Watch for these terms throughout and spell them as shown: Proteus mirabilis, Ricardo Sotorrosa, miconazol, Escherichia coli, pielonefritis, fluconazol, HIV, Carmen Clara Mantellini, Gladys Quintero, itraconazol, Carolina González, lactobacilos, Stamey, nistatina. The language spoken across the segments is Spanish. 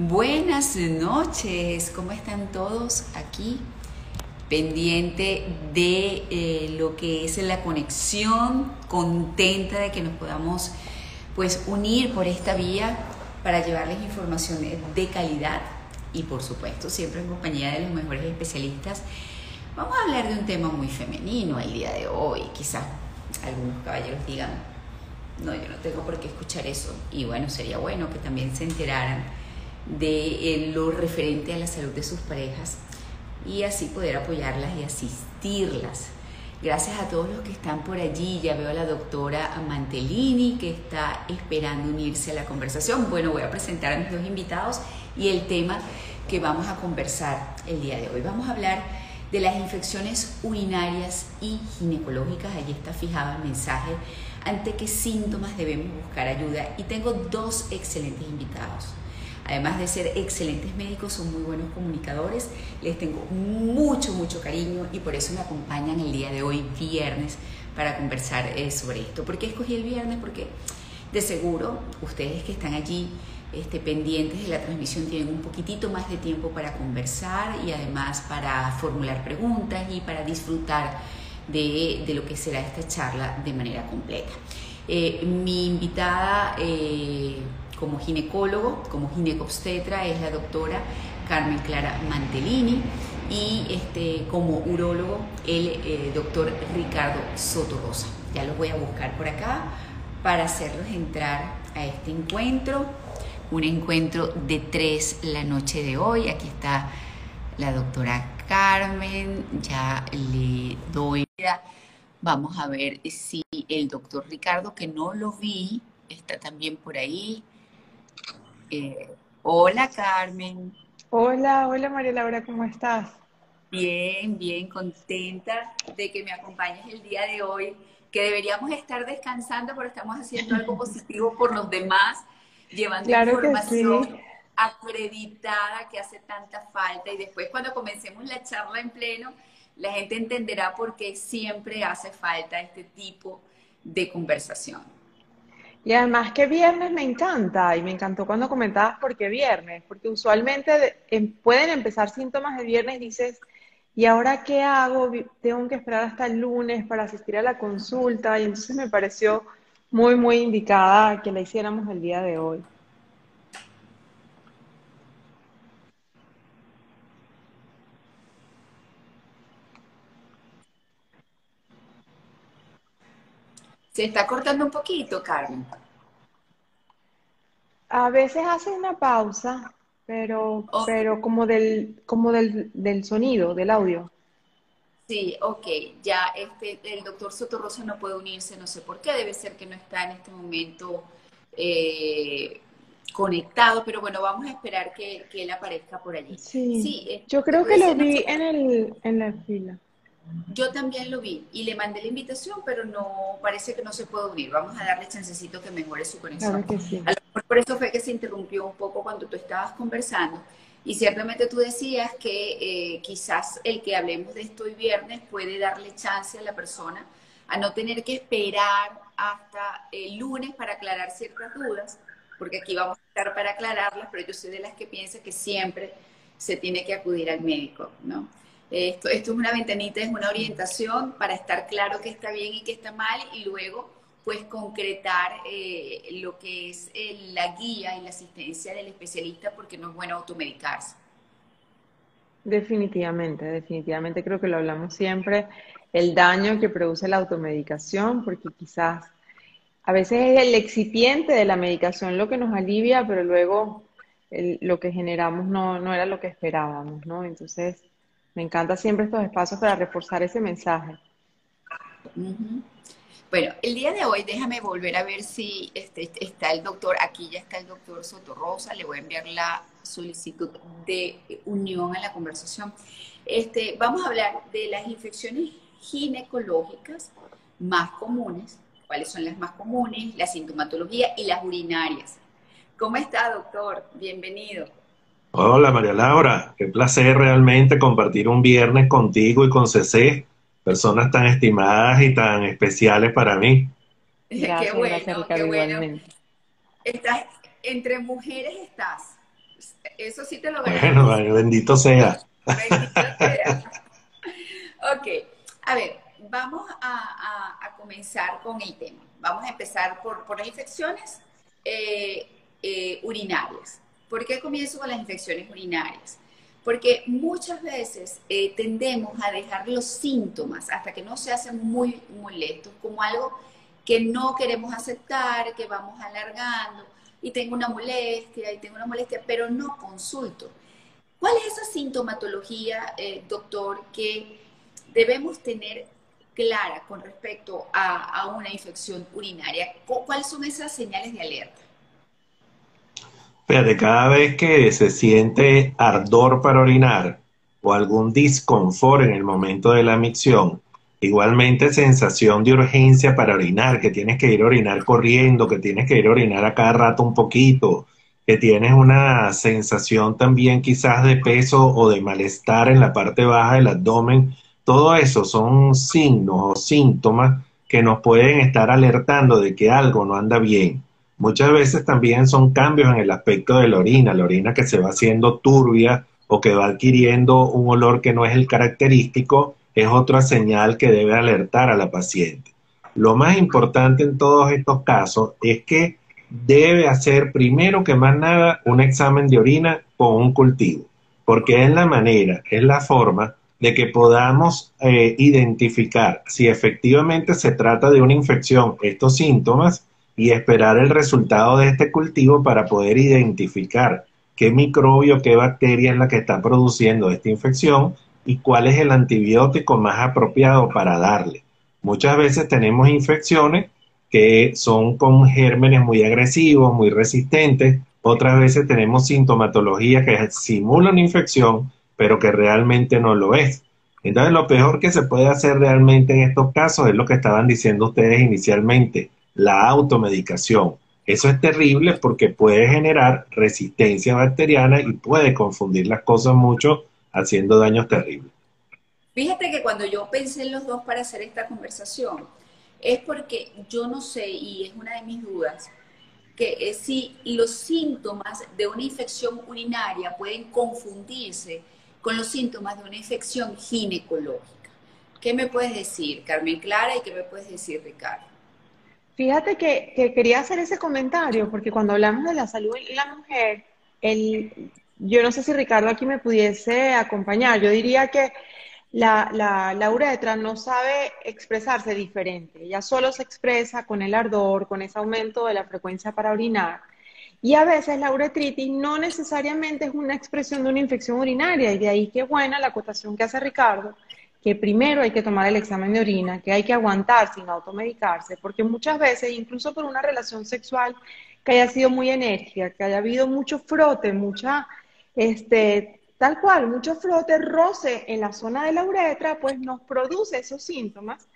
Buenas noches, ¿cómo están todos aquí? Pendiente de lo que es la conexión, contenta de que nos podamos pues unir por esta vía para llevarles información de calidad y por supuesto siempre en compañía de los mejores especialistas. Vamos a hablar de un tema muy femenino el día de hoy, quizás algunos caballeros digan, no, yo no tengo por qué escuchar eso, y bueno, sería bueno que también se enteraran de lo referente a la salud de sus parejas y así poder apoyarlas y asistirlas. Gracias a todos los que están por allí. Ya veo a la doctora Mantellini que está esperando unirse a la conversación. Bueno, voy a presentar a mis dos invitados y el tema que vamos a conversar el día de hoy. Vamos a hablar de las infecciones urinarias y ginecológicas. Allí está fijado el mensaje, ante qué síntomas debemos buscar ayuda. Y tengo dos excelentes invitados. Además de ser excelentes médicos, son muy buenos comunicadores. Les tengo mucho cariño y por eso me acompañan el día de hoy, viernes, para conversar sobre esto. ¿Por qué escogí el viernes? Porque de seguro ustedes que están allí pendientes de la transmisión tienen un poquitito más de tiempo para conversar y además para formular preguntas y para disfrutar de lo que será esta charla de manera completa. Mi invitada... como ginecólogo, como ginecobstetra, es la doctora Carmen Clara Mantellini y como urólogo el doctor Ricardo Sotorrosa. Ya los voy a buscar por acá para hacerlos entrar a este encuentro, un encuentro de 3 la noche de hoy. Aquí está la doctora Carmen, ya le doy. Vamos a ver si el doctor Ricardo, que no lo vi, está también por ahí. Hola Carmen. Hola María Laura, ¿cómo estás? Bien, contenta de que me acompañes el día de hoy, que deberíamos estar descansando, pero estamos haciendo algo positivo por los demás, llevando claro información que sí, acreditada, que hace tanta falta, y después cuando comencemos la charla en pleno, la gente entenderá por qué siempre hace falta este tipo de conversación. Y además que viernes me encanta, y me encantó cuando comentabas por qué viernes, porque usualmente pueden empezar síntomas de viernes, dices, ¿y ahora qué hago? Tengo que esperar hasta el lunes para asistir a la consulta, y entonces me pareció muy indicada que la hiciéramos el día de hoy. Se está cortando un poquito, Carmen. A veces hace una pausa, pero como del sonido, del audio. Sí, ok. Ya el doctor Sotorrosa no puede unirse, no sé por qué. Debe ser que no está en este momento conectado, pero bueno, vamos a esperar que él aparezca por allí. Sí, yo creo que lo vi en la fila. Yo también lo vi y le mandé la invitación, pero no, parece que no se puede unir. Vamos a darle chancecito que mejore su conexión. Claro que sí. A lo mejor por eso fue que se interrumpió un poco cuando tú estabas conversando. Y ciertamente tú decías que quizás el que hablemos de esto hoy viernes puede darle chance a la persona a no tener que esperar hasta el lunes para aclarar ciertas dudas, porque aquí vamos a estar para aclararlas, pero yo soy de las que piensa que siempre se tiene que acudir al médico, ¿no? Esto es una ventanita, es una orientación para estar claro qué está bien y qué está mal y luego pues concretar lo que es la guía y la asistencia del especialista, porque no es bueno automedicarse. Definitivamente creo que lo hablamos siempre, el daño que produce la automedicación, porque quizás a veces es el excipiente de la medicación lo que nos alivia, pero luego lo que generamos no era lo que esperábamos, ¿no? Entonces... me encanta siempre estos espacios para reforzar ese mensaje. Bueno, el día de hoy déjame volver a ver si está el doctor, aquí ya está el doctor Sotorrosa, le voy a enviar la solicitud de unión a la conversación. Vamos a hablar de las infecciones ginecológicas más comunes, cuáles son las más comunes, la sintomatología y las urinarias. ¿Cómo está, doctor? Bienvenido. Hola María Laura, qué placer realmente compartir un viernes contigo y con CC, personas tan estimadas y tan especiales para mí. Gracias, qué bueno, gracias, Ricardo, qué bueno. Estás, entre mujeres estás. Eso sí te lo veremos. Bueno, bendito sea. Bendito sea. Ok, a ver, vamos a comenzar con el tema. Vamos a empezar por las infecciones urinarias. ¿Por qué comienzo con las infecciones urinarias? Porque muchas veces tendemos a dejar los síntomas hasta que no se hacen muy molestos, como algo que no queremos aceptar, que vamos alargando, y tengo una molestia, pero no consulto. ¿Cuál es esa sintomatología, doctor, que debemos tener clara con respecto a una infección urinaria? ¿Cuáles son esas señales de alerta? Fíjate, cada vez que se siente ardor para orinar o algún disconfort en el momento de la micción, igualmente sensación de urgencia para orinar, que tienes que ir a orinar corriendo, que tienes que ir a orinar a cada rato un poquito, que tienes una sensación también quizás de peso o de malestar en la parte baja del abdomen, todo eso son signos o síntomas que nos pueden estar alertando de que algo no anda bien. Muchas veces también son cambios en el aspecto de la orina que se va haciendo turbia o que va adquiriendo un olor que no es el característico, es otra señal que debe alertar a la paciente. Lo más importante en todos estos casos es que debe hacer primero que más nada un examen de orina con un cultivo, porque es la manera, es la forma de que podamos identificar si efectivamente se trata de una infección, estos síntomas, y esperar el resultado de este cultivo para poder identificar qué microbio, qué bacteria es la que está produciendo esta infección y cuál es el antibiótico más apropiado para darle. Muchas veces tenemos infecciones que son con gérmenes muy agresivos, muy resistentes. Otras veces tenemos sintomatología que simula una infección, pero que realmente no lo es. Entonces, lo peor que se puede hacer realmente en estos casos es lo que estaban diciendo ustedes inicialmente, la automedicación. Eso es terrible porque puede generar resistencia bacteriana y puede confundir las cosas mucho, haciendo daños terribles. Fíjate que cuando yo pensé en los dos para hacer esta conversación, es porque yo no sé, y es una de mis dudas, que si los síntomas de una infección urinaria pueden confundirse con los síntomas de una infección ginecológica. ¿Qué me puedes decir, Carmen Clara, y qué me puedes decir, Ricardo? Fíjate que quería hacer ese comentario, porque cuando hablamos de la salud en la mujer, yo no sé si Ricardo aquí me pudiese acompañar, yo diría que la uretra no sabe expresarse diferente, ella solo se expresa con el ardor, con ese aumento de la frecuencia para orinar, y a veces la uretritis no necesariamente es una expresión de una infección urinaria, y de ahí que buena la acotación que hace Ricardo, que primero hay que tomar el examen de orina, que hay que aguantar sin automedicarse, porque muchas veces, incluso por una relación sexual que haya sido muy enérgica, que haya habido mucho frote, mucho frote, roce en la zona de la uretra, pues nos produce esos síntomas.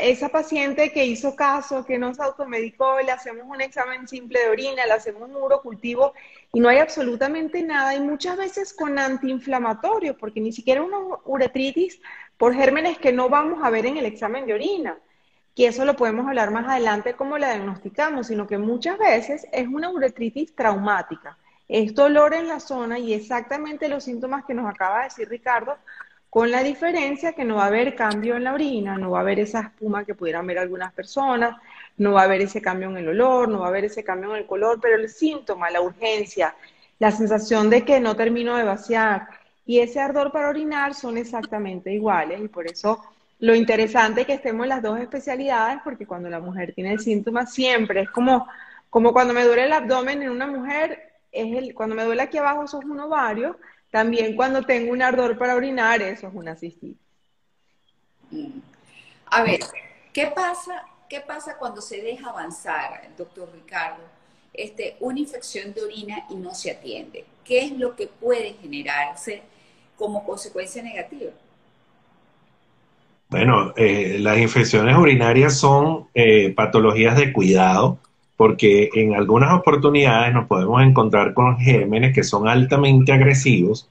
Esa paciente que hizo caso, que nos automedicó, le hacemos un examen simple de orina, le hacemos un urocultivo y no hay absolutamente nada, y muchas veces con antiinflamatorios, porque ni siquiera una uretritis por gérmenes que no vamos a ver en el examen de orina, que eso lo podemos hablar más adelante cómo la diagnosticamos, sino que muchas veces es una uretritis traumática, es dolor en la zona y exactamente los síntomas que nos acaba de decir Ricardo, con la diferencia que no va a haber cambio en la orina, no va a haber esa espuma que pudieran ver algunas personas, no va a haber ese cambio en el olor, no va a haber ese cambio en el color, pero el síntoma, la urgencia, la sensación de que no termino de vaciar y ese ardor para orinar son exactamente iguales, y por eso lo interesante es que estemos en las dos especialidades, porque cuando la mujer tiene el síntoma siempre es como cuando me duele el abdomen en una mujer, cuando me duele aquí abajo eso es un ovario, también cuando tengo un ardor para orinar eso es una cistitis. A ver, ¿qué pasa cuando se deja avanzar, doctor Ricardo, una infección de orina y no se atiende? ¿Qué es lo que puede generarse como consecuencia negativa? Bueno, las infecciones urinarias son patologías de cuidado, porque en algunas oportunidades nos podemos encontrar con gérmenes que son altamente agresivos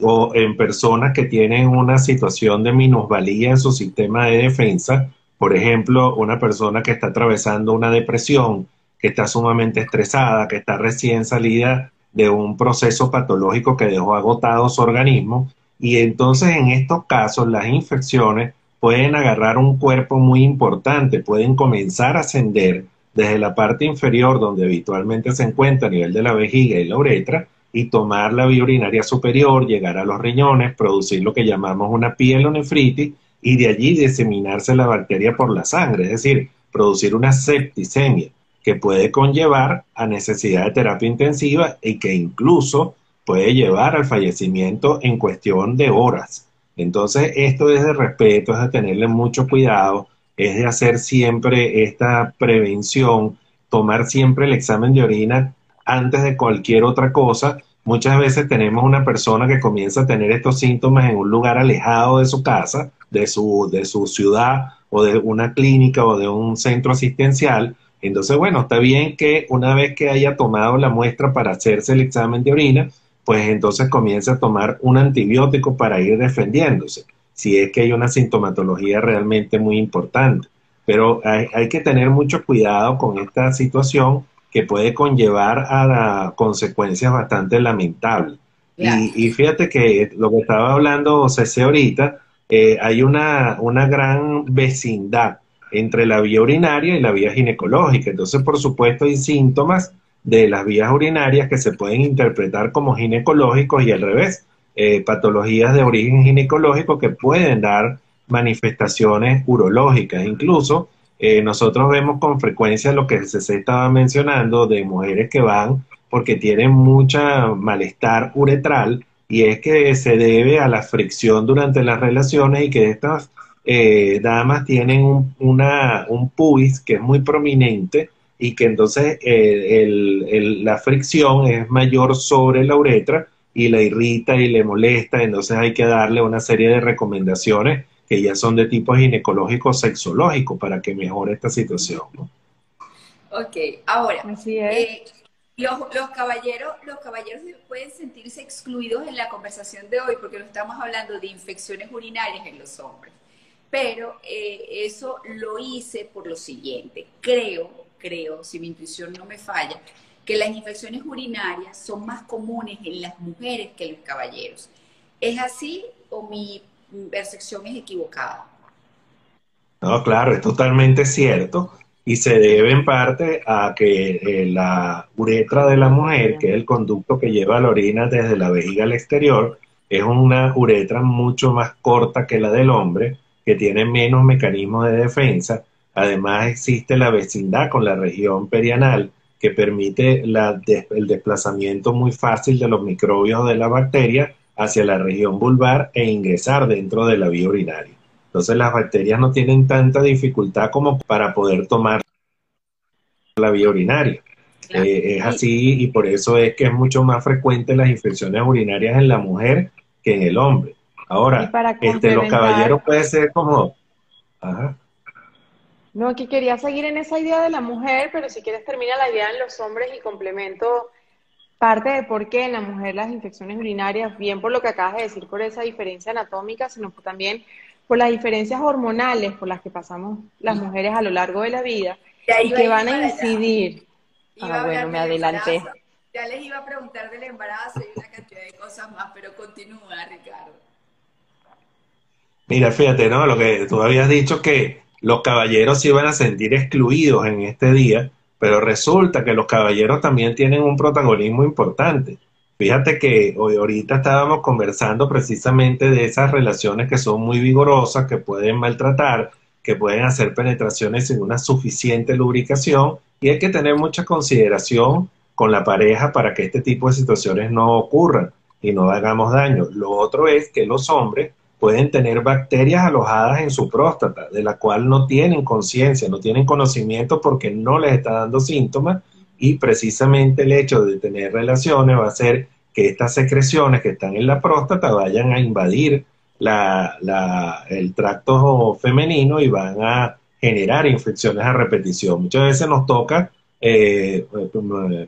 o en personas que tienen una situación de minusvalía en su sistema de defensa. Por ejemplo, una persona que está atravesando una depresión, que está sumamente estresada, que está recién salida de un proceso patológico que dejó agotados su organismo, y entonces en estos casos las infecciones pueden agarrar un cuerpo muy importante, pueden comenzar a ascender desde la parte inferior donde habitualmente se encuentra a nivel de la vejiga y la uretra y tomar la vía urinaria superior, llegar a los riñones, producir lo que llamamos una pielonefritis y de allí diseminarse la bacteria por la sangre, es decir, producir una septicemia que puede conllevar a necesidad de terapia intensiva y que incluso puede llevar al fallecimiento en cuestión de horas. Entonces esto es de respeto, es de tenerle mucho cuidado, es de hacer siempre esta prevención, tomar siempre el examen de orina antes de cualquier otra cosa. Muchas veces tenemos una persona que comienza a tener estos síntomas en un lugar alejado de su casa, de su ciudad o de una clínica o de un centro asistencial. Entonces, bueno, está bien que una vez que haya tomado la muestra para hacerse el examen de orina, pues entonces comienza a tomar un antibiótico para ir defendiéndose, si es que hay una sintomatología realmente muy importante. Pero hay que tener mucho cuidado con esta situación que puede conllevar a consecuencias bastante lamentables. Claro. Y fíjate que lo que estaba hablando Cece ahorita, hay una gran vecindad entre la vía urinaria y la vía ginecológica. Entonces, por supuesto, hay síntomas de las vías urinarias que se pueden interpretar como ginecológicos y al revés. Patologías de origen ginecológico que pueden dar manifestaciones urológicas. Incluso nosotros vemos con frecuencia lo que se estaba mencionando de mujeres que van porque tienen mucha malestar uretral y es que se debe a la fricción durante las relaciones y que estas damas tienen un pubis que es muy prominente y que entonces la fricción es mayor sobre la uretra y la irrita y le molesta, entonces hay que darle una serie de recomendaciones que ya son de tipo ginecológico sexológico para que mejore esta situación, ¿no? Ok, ahora, así es. Los caballeros pueden sentirse excluidos en la conversación de hoy porque no estamos hablando de infecciones urinarias en los hombres, pero eso lo hice por lo siguiente, creo, si mi intuición no me falla, que las infecciones urinarias son más comunes en las mujeres que en los caballeros. ¿Es así o mi percepción es equivocada? No, claro, es totalmente cierto y se debe en parte a que la uretra de la mujer, que es el conducto que lleva la orina desde la vejiga al exterior, es una uretra mucho más corta que la del hombre, que tiene menos mecanismos de defensa. Además existe la vecindad con la región perianal, que permite el desplazamiento muy fácil de los microbios de la bacteria hacia la región vulvar e ingresar dentro de la vía urinaria. Entonces las bacterias no tienen tanta dificultad como para poder tomar la vía urinaria. Claro. Es así y por eso es que es mucho más frecuente las infecciones urinarias en la mujer que en el hombre. Ahora, los caballeros puede ser como... Ajá. No, que quería seguir en esa idea de la mujer, pero si quieres termina la idea en los hombres y complemento parte de por qué en la mujer las infecciones urinarias, bien por lo que acabas de decir, por esa diferencia anatómica, sino también por las diferencias hormonales por las que pasamos las mujeres a lo largo de la vida y que van a incidir. Ah, bueno, me adelanté. Ya les iba a preguntar del embarazo y una cantidad de cosas más, pero continúa, Ricardo. Mira, fíjate, ¿no? Lo que tú habías dicho que los caballeros se iban a sentir excluidos en este día, pero resulta que los caballeros también tienen un protagonismo importante. Fíjate que hoy ahorita estábamos conversando precisamente de esas relaciones que son muy vigorosas, que pueden maltratar, que pueden hacer penetraciones sin una suficiente lubricación, y hay que tener mucha consideración con la pareja para que este tipo de situaciones no ocurran y no hagamos daño. Lo otro es que los hombres pueden tener bacterias alojadas en su próstata, de la cual no tienen conciencia, no tienen conocimiento porque no les está dando síntomas y precisamente el hecho de tener relaciones va a hacer que estas secreciones que están en la próstata vayan a invadir el tracto femenino y van a generar infecciones a repetición. Muchas veces nos toca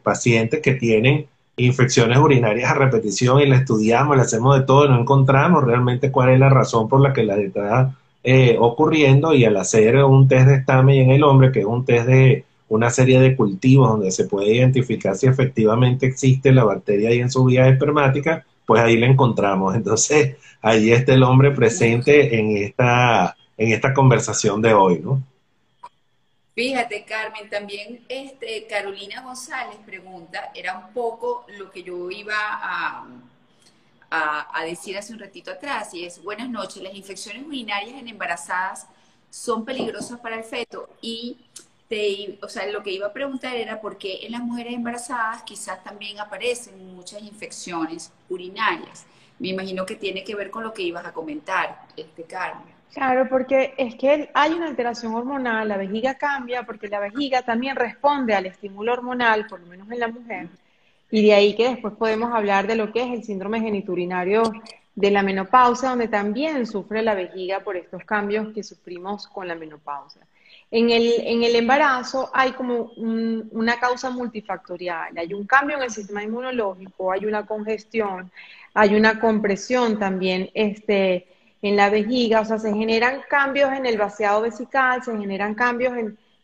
pacientes que tienen infecciones urinarias a repetición y la estudiamos, la hacemos de todo y no encontramos realmente cuál es la razón por la que la está ocurriendo, y al hacer un test de Stamey en el hombre, que es un test de una serie de cultivos donde se puede identificar si efectivamente existe la bacteria ahí en su vía espermática, pues ahí la encontramos. Entonces, ahí está el hombre presente en esta conversación de hoy, ¿no? Fíjate, Carmen, también Carolina González pregunta, era un poco lo que yo iba a decir hace un ratito atrás, y es, buenas noches, las infecciones urinarias en embarazadas son peligrosas para el feto, y o sea, lo que iba a preguntar era por qué en las mujeres embarazadas quizás también aparecen muchas infecciones urinarias. Me imagino que tiene que ver con lo que ibas a comentar, Carmen. Claro, porque es que hay una alteración hormonal, la vejiga cambia, porque la vejiga también responde al estímulo hormonal, por lo menos en la mujer, y de ahí que después podemos hablar de lo que es el síndrome geniturinario de la menopausia, donde también sufre la vejiga por estos cambios que sufrimos con la menopausia. En el embarazo hay como una causa multifactorial, hay un cambio en el sistema inmunológico, hay una congestión, hay una compresión también, en la vejiga, o sea, se generan cambios en el vaciado vesical, se generan cambios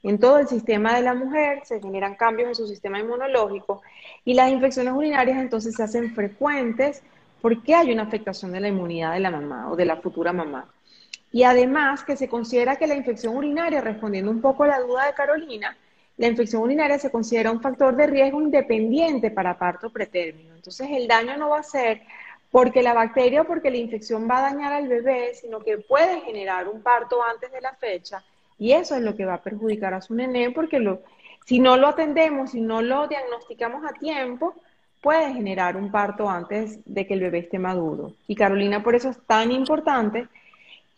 en todo el sistema de la mujer, se generan cambios en su sistema inmunológico, y las infecciones urinarias entonces se hacen frecuentes porque hay una afectación de la inmunidad de la mamá o de la futura mamá. Y además que se considera que la infección urinaria, respondiendo un poco a la duda de Carolina, la infección urinaria se considera un factor de riesgo independiente para parto pretérmino. Entonces el daño no va a ser porque la bacteria o porque la infección va a dañar al bebé, sino que puede generar un parto antes de la fecha, y eso es lo que va a perjudicar a su nené, porque si no lo atendemos, si no lo diagnosticamos a tiempo, puede generar un parto antes de que el bebé esté maduro. Y Carolina, por eso es tan importante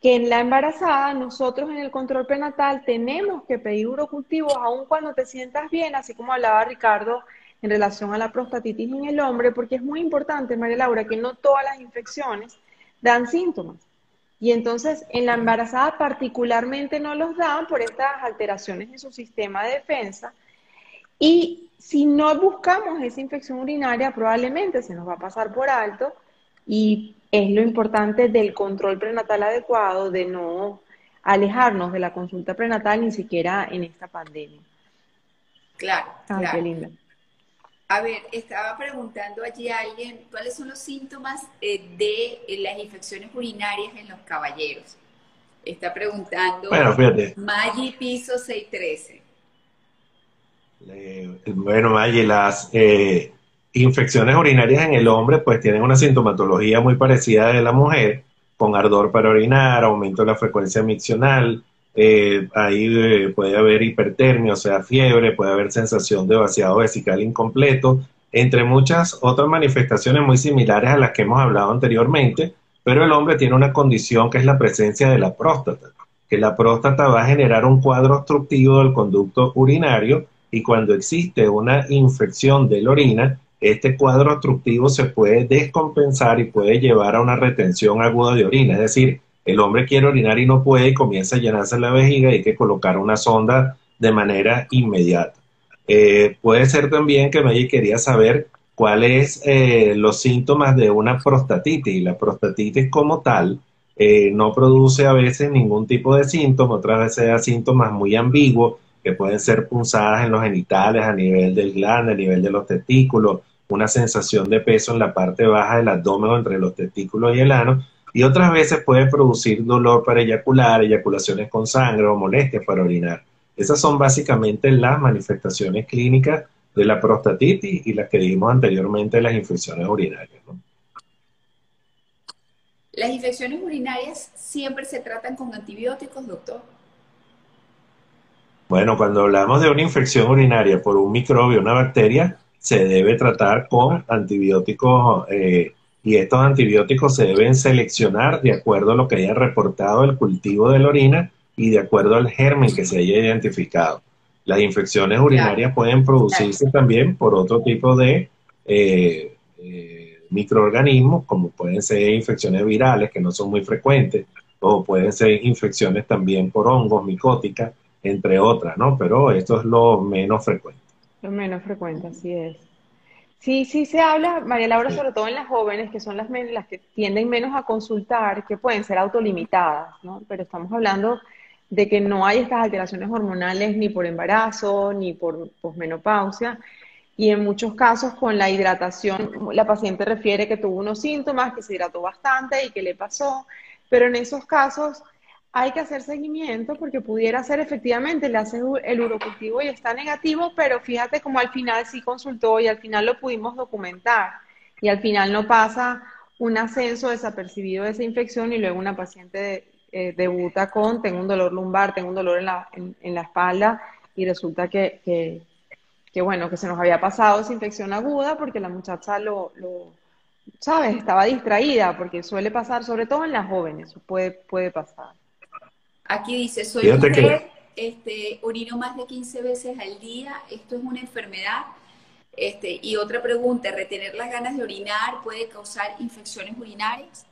que en la embarazada, nosotros en el control prenatal tenemos que pedir urocultivos aun cuando te sientas bien, así como hablaba Ricardo, en relación a la prostatitis en el hombre, porque es muy importante, María Laura, que no todas las infecciones dan síntomas. Y entonces en la embarazada particularmente no los dan por estas alteraciones en su sistema de defensa. Y si no buscamos esa infección urinaria, probablemente se nos va a pasar por alto, y es lo importante del control prenatal adecuado, de no alejarnos de la consulta prenatal ni siquiera en esta pandemia. Claro, claro. Qué linda. A ver, estaba preguntando allí a alguien, ¿cuáles son los síntomas de las infecciones urinarias en los caballeros? Está preguntando, bueno, Maggi Piso 613. Bueno, Maggi, las infecciones urinarias en el hombre pues tienen una sintomatología muy parecida de la mujer, con ardor para orinar, aumento de la frecuencia miccional, ahí puede haber hipertermia, o sea, fiebre, puede haber sensación de vaciado vesical incompleto, entre muchas otras manifestaciones muy similares a las que hemos hablado anteriormente, pero el hombre tiene una condición que es la presencia de la próstata, que la próstata va a generar un cuadro obstructivo del conducto urinario, y cuando existe una infección de la orina, este cuadro obstructivo se puede descompensar y puede llevar a una retención aguda de orina, es decir, el hombre quiere orinar y no puede y comienza a llenarse la vejiga, y hay que colocar una sonda de manera inmediata. Puede ser también que Maggie quería saber cuáles son los síntomas de una prostatitis. La prostatitis como tal no produce a veces ningún tipo de síntoma, otras veces da síntomas muy ambiguos, que pueden ser punzadas en los genitales, a nivel del glande, a nivel de los testículos, una sensación de peso en la parte baja del abdomen o entre los testículos y el ano, y otras veces puede producir dolor para eyacular, eyaculaciones con sangre o molestias para orinar. Esas son básicamente las manifestaciones clínicas de la prostatitis y las que vimos anteriormente de las infecciones urinarias, ¿no? ¿Las infecciones urinarias siempre se tratan con antibióticos, doctor? Bueno, cuando hablamos de una infección urinaria por un microbio, una bacteria, se debe tratar con antibióticos y estos antibióticos se deben seleccionar de acuerdo a lo que haya reportado el cultivo de la orina y de acuerdo al germen que se haya identificado. Las infecciones urinarias pueden producirse también por otro tipo de microorganismos, como pueden ser infecciones virales, que no son muy frecuentes, o pueden ser infecciones también por hongos, micóticas, entre otras, ¿no? Pero esto es lo menos frecuente. Lo menos frecuente, así es. Sí, sí se habla, María Laura, sobre todo en las jóvenes, que son las que tienden menos a consultar, que pueden ser autolimitadas, ¿no? Pero estamos hablando de que no hay estas alteraciones hormonales ni por embarazo, ni por posmenopausia, y en muchos casos con la hidratación, la paciente refiere que tuvo unos síntomas, que se hidrató bastante y que le pasó, pero en esos casos hay que hacer seguimiento porque pudiera ser efectivamente, le hace el urocultivo y está negativo, pero fíjate como al final sí consultó y al final lo pudimos documentar, y al final no pasa un ascenso desapercibido de esa infección y luego una paciente debuta con tengo un dolor lumbar, tengo un dolor en la espalda, y resulta que bueno, que se nos había pasado esa infección aguda porque la muchacha ¿sabes? Estaba distraída, porque suele pasar, sobre todo en las jóvenes, puede pasar. Aquí dice, soy mujer, orino más de 15 veces al día, ¿esto es una enfermedad? Y otra pregunta, ¿retener las ganas de orinar puede causar infecciones urinarias?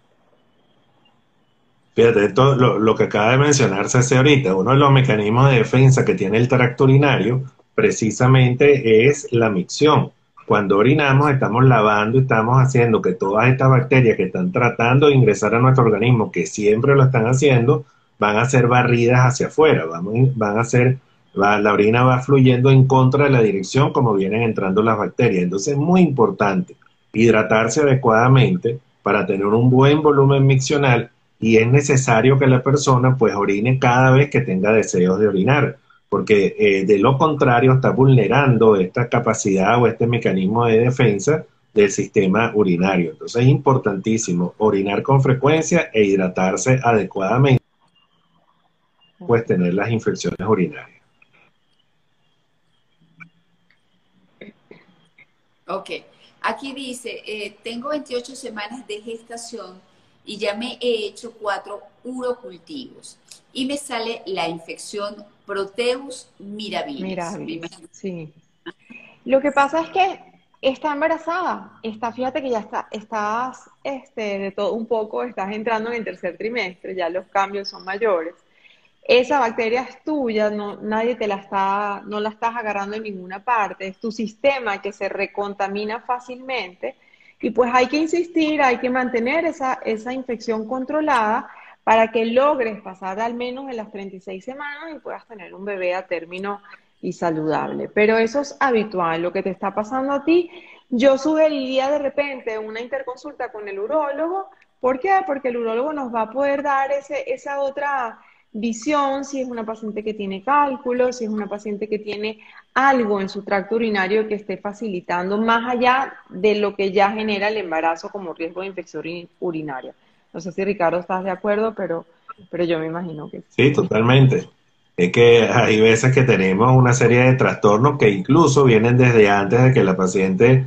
Fíjate, esto, lo que acaba de mencionar Ceci ahorita, uno de los mecanismos de defensa que tiene el tracto urinario precisamente es la micción. Cuando orinamos estamos lavando y estamos haciendo que todas estas bacterias que están tratando de ingresar a nuestro organismo, que siempre lo están haciendo, van a ser barridas hacia afuera, la orina va fluyendo en contra de la dirección como vienen entrando las bacterias. Entonces es muy importante hidratarse adecuadamente para tener un buen volumen miccional, y es necesario que la persona pues orine cada vez que tenga deseos de orinar, porque de lo contrario está vulnerando esta capacidad o este mecanismo de defensa del sistema urinario. Entonces es importantísimo orinar con frecuencia e hidratarse adecuadamente, pues tener las infecciones urinarias. Ok, aquí dice, tengo 28 semanas de gestación y ya me he hecho 4 urocultivos y me sale la infección Proteus mirabilis. Sí. Lo que pasa es que está embarazada, fíjate que ya estás de todo un poco, estás entrando en el tercer trimestre, ya los cambios son mayores. Esa bacteria es tuya, no la estás agarrando en ninguna parte, es tu sistema que se recontamina fácilmente, y pues hay que insistir, hay que mantener esa infección controlada para que logres pasar al menos de las 36 semanas y puedas tener un bebé a término y saludable. Pero eso es habitual, lo que te está pasando a ti. Yo sugeriría de repente una interconsulta con el urólogo. ¿Por qué? Porque el urólogo nos va a poder dar esa otra visión, si es una paciente que tiene cálculos, si es una paciente que tiene algo en su tracto urinario que esté facilitando más allá de lo que ya genera el embarazo como riesgo de infección urinaria. No sé si Ricardo estás de acuerdo, pero yo me imagino que sí. Sí, totalmente. Es que hay veces que tenemos una serie de trastornos que incluso vienen desde antes de que la paciente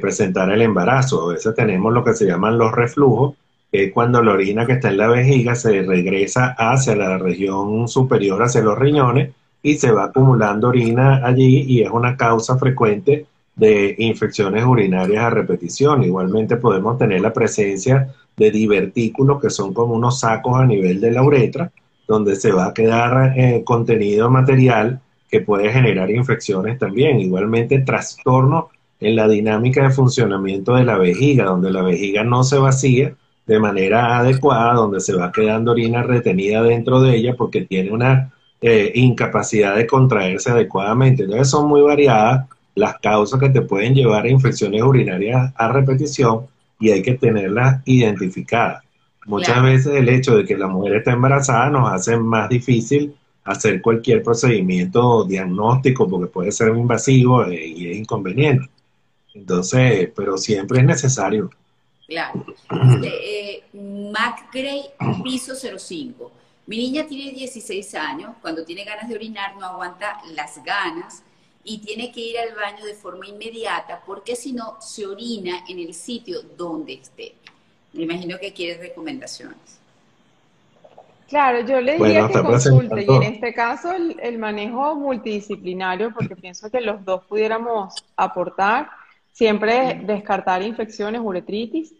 presentara el embarazo. A veces tenemos lo que se llaman los reflujos, que es cuando la orina que está en la vejiga se regresa hacia la región superior, hacia los riñones, y se va acumulando orina allí, y es una causa frecuente de infecciones urinarias a repetición. Igualmente podemos tener la presencia de divertículos, que son como unos sacos a nivel de la uretra, donde se va a quedar contenido material que puede generar infecciones también. Igualmente trastornos en la dinámica de funcionamiento de la vejiga, donde la vejiga no se vacía de manera adecuada, donde se va quedando orina retenida dentro de ella porque tiene una incapacidad de contraerse adecuadamente. Entonces son muy variadas las causas que te pueden llevar a infecciones urinarias a repetición, y hay que tenerlas identificadas. Muchas veces el hecho de que la mujer está embarazada nos hace más difícil hacer cualquier procedimiento diagnóstico porque puede ser invasivo y es inconveniente. Entonces, pero siempre es necesario. Claro. Mac Gray, piso 05. Mi niña tiene 16 años, cuando tiene ganas de orinar no aguanta las ganas y tiene que ir al baño de forma inmediata porque si no se orina en el sitio donde esté. Me imagino que quieres recomendaciones. Claro, yo le diría que consulte, y en este caso el manejo multidisciplinario, porque pienso que los dos pudiéramos aportar. Siempre descartar infecciones, uretritis,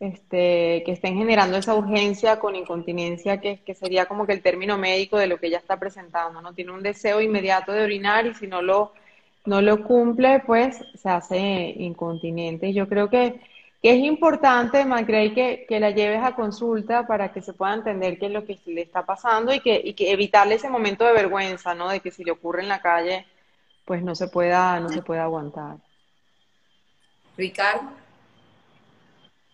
que estén generando esa urgencia con incontinencia, que sería como que el término médico de lo que ella está presentando, ¿no? Tiene un deseo inmediato de orinar y si no lo cumple, pues se hace incontinente. Yo creo que que es importante, Macrey, que la lleves a consulta para que se pueda entender qué es lo que le está pasando y que evitarle ese momento de vergüenza, ¿no? De que si le ocurre en la calle, pues no se pueda aguantar. Ricardo.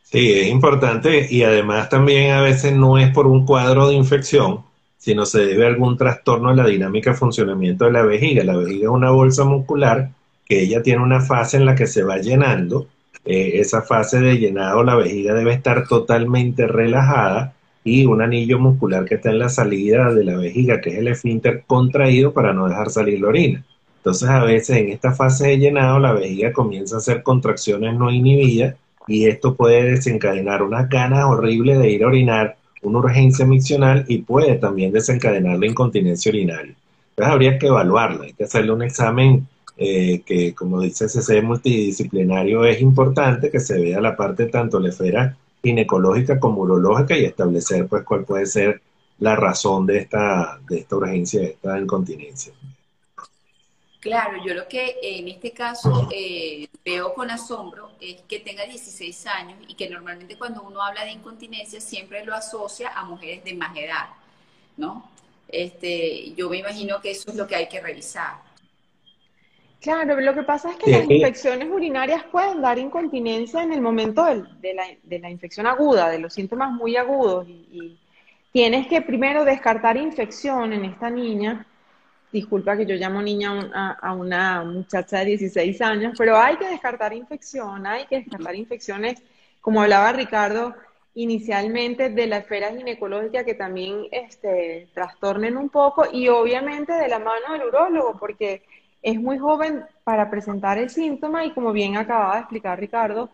Sí, es importante y además también a veces no es por un cuadro de infección, sino se debe a algún trastorno de la dinámica de funcionamiento de la vejiga. La vejiga es una bolsa muscular que ella tiene una fase en la que se va llenando. Esa fase de llenado, la vejiga debe estar totalmente relajada y un anillo muscular que está en la salida de la vejiga, que es el esfínter, contraído para no dejar salir la orina. Entonces a veces en esta fase de llenado la vejiga comienza a hacer contracciones no inhibidas y esto puede desencadenar unas ganas horribles de ir a orinar, una urgencia miccional y puede también desencadenar la incontinencia urinaria. Entonces habría que evaluarla, hay que hacerle un examen que como dice CC multidisciplinario, es importante que se vea la parte tanto la esfera ginecológica como urológica y establecer pues cuál puede ser la razón de esta urgencia, de esta incontinencia. Claro, yo lo que en este caso veo con asombro es que tenga 16 años y que normalmente cuando uno habla de incontinencia siempre lo asocia a mujeres de más edad, ¿no? Yo me imagino que eso es lo que hay que revisar. Claro, lo que pasa es que las infecciones urinarias pueden dar incontinencia en el momento de la infección aguda, de los síntomas muy agudos. Y tienes que primero descartar infección en esta niña. Disculpa que yo llamo niña a una muchacha de 16 años, pero hay que descartar infección, hay que descartar infecciones, como hablaba Ricardo inicialmente, de la esfera ginecológica que también trastornen un poco y obviamente de la mano del urólogo, porque es muy joven para presentar el síntoma y como bien acababa de explicar Ricardo,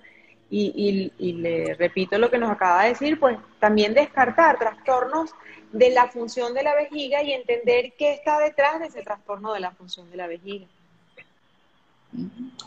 y le repito lo que nos acaba de decir, pues también descartar trastornos de la función de la vejiga y entender qué está detrás de ese trastorno de la función de la vejiga.